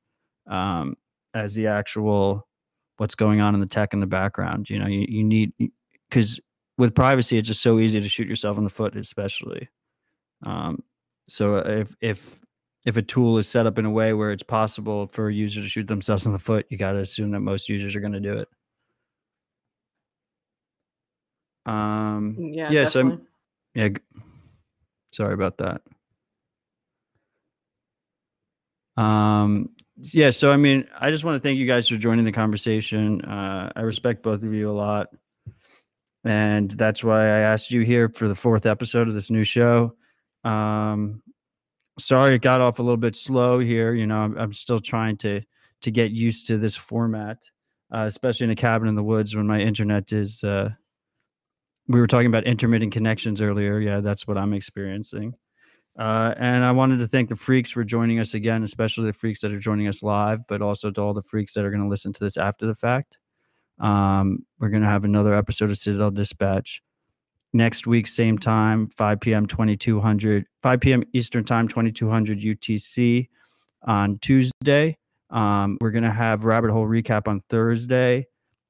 um, as the actual what's going on in the tech in the background. You know, you, you need, because with privacy, it's just so easy to shoot yourself in the foot, especially. Um, so if if if a tool is set up in a way where it's possible for a user to shoot themselves in the foot, you got to assume that most users are going to do it. Um, yeah, yeah so I'm, yeah, sorry about that. Um, yeah. So, I mean, I just want to thank you guys for joining the conversation. Uh, I respect both of you a lot. And that's why I asked you here for the fourth episode of this new show. Um, sorry, it got off a little bit slow here. You know, I'm, I'm still trying to, to get used to this format, uh, especially in a cabin in the woods when my internet is, uh, we were talking about intermittent connections earlier. Yeah, that's what I'm experiencing. Uh, and I wanted to thank the freaks for joining us again, especially the freaks that are joining us live, but also to all the freaks that are going to listen to this after the fact. Um, we're going to have another episode of Citadel Dispatch next week, same time, five p.m. twenty-two hundred, five p.m. Eastern time, twenty-two hundred U T C on Tuesday. Um, we're going to have Rabbit Hole Recap on Thursday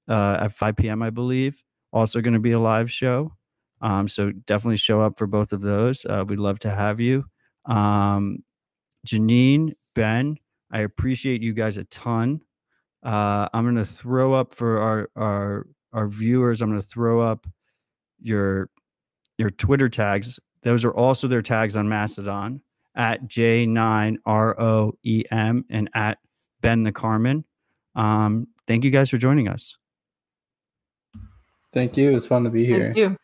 uh, at five p.m., I believe. Also going to be a live show. Um, so definitely show up for both of those. Uh, we'd love to have you. Um, Janine, Ben, I appreciate you guys a ton. Uh, I'm going to throw up for our, our, our viewers. I'm going to throw up your, your Twitter tags. Those are also their tags on Mastodon at J nine R O E M and at Ben the Carmen. Um, thank you guys for joining us. Thank you. It's fun to be here. Thank you.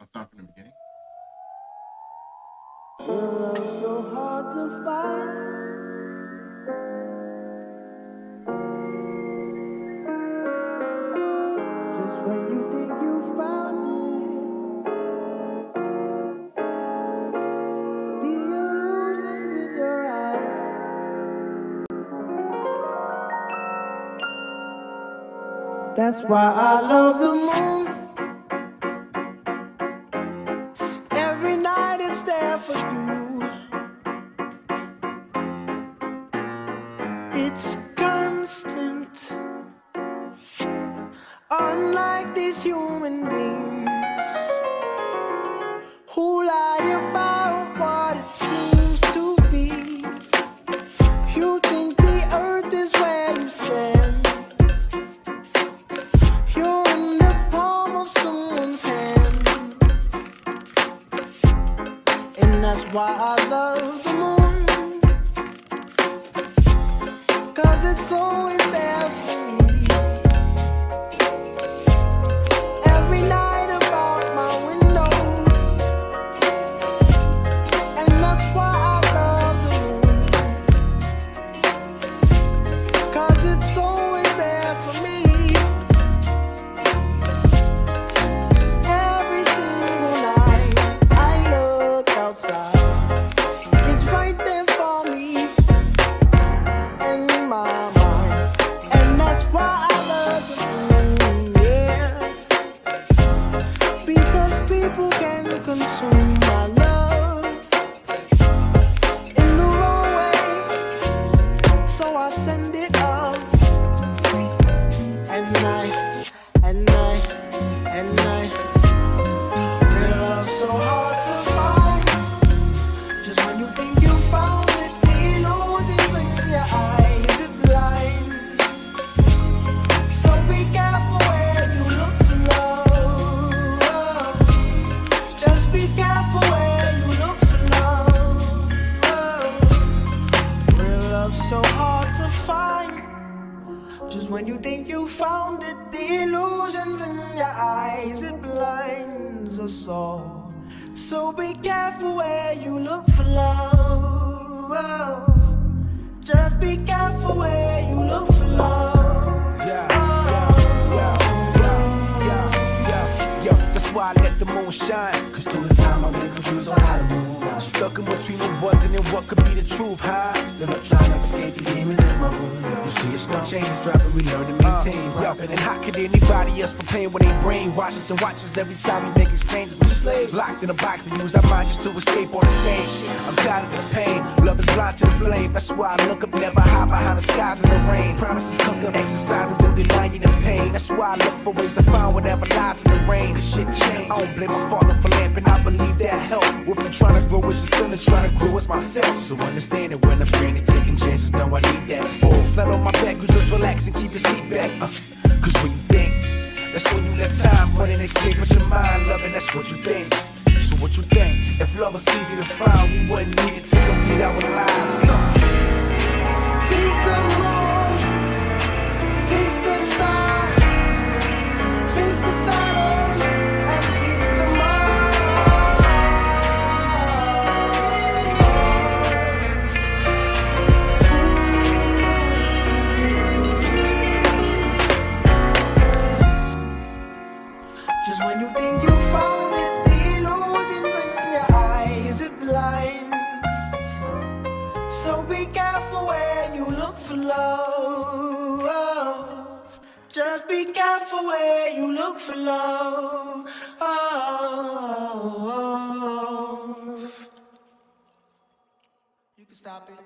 I'll start from the beginning. Your love's so hard to find. Just when you think you found it, the illusions in your eyes. That's why I love the moon. It's constant, unlike these human beings who lie about what it seems to be. You think the earth is where you stand. You're in the palm of someone's hand, and that's why I love the moon. It's always there for me. Every night about my window, and that's why I love the moon. 'Cause it's always there for me. Every single night I look outside, it's right there for me. Consume my love in the wrong way, so I send it up at night, at night, at night. Real love so hard to find. Just when you think you found it, the illusions in your eyes, it blinds. So be careful where you look for love. Be careful where you look for love. Real love so hard to find. Just when you think you found it, the illusions in your eyes, it blinds us all. So be careful where you look for love. Just be careful where you look for love. Yeah, yeah, yeah, yeah, yeah, yeah, yeah. That's why I let the moon shine. Through the time I've been confused on how to move. Stuck in between what wasn't and what could be the truth, huh? Still I'm trying to escape these demons in my room. You see it's no change, dropping, we learn to maintain. uh, And how could anybody else prepare when they brainwash us and watch us every time we make exchanges with slaves? Locked in a box and use our minds just to escape all the same shit. I'm tired of the pain, love is blind to the flame. That's why I look up, never hide behind the skies in the rain. Promises come up, exercising through denying the pain. That's why I look for ways to find whatever lies in the rain. Cause shit change, I don't blame my father for laughing. And I believe that help. What I'm trying to grow is just still trying to grow as myself. So understand that when I'm stranded, taking chances, no, I need that. Full flat on my back, you just relax and keep your seat back. Uh, Cause when you think That's when you let time run and escape with your mind, loving. That's what you think. So what you think? If love was easy to find, we wouldn't need it to complete our lives. So, peace the Lord, peace the stars, peace the saddles, and peace the minds. Just when you think you found it, the illusions in your eyes, it blinds. So be careful where you look for love. Just be careful where you look for love. Oh. You can stop it.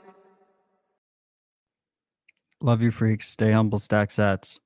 Love you, freaks. Stay humble, stack sats.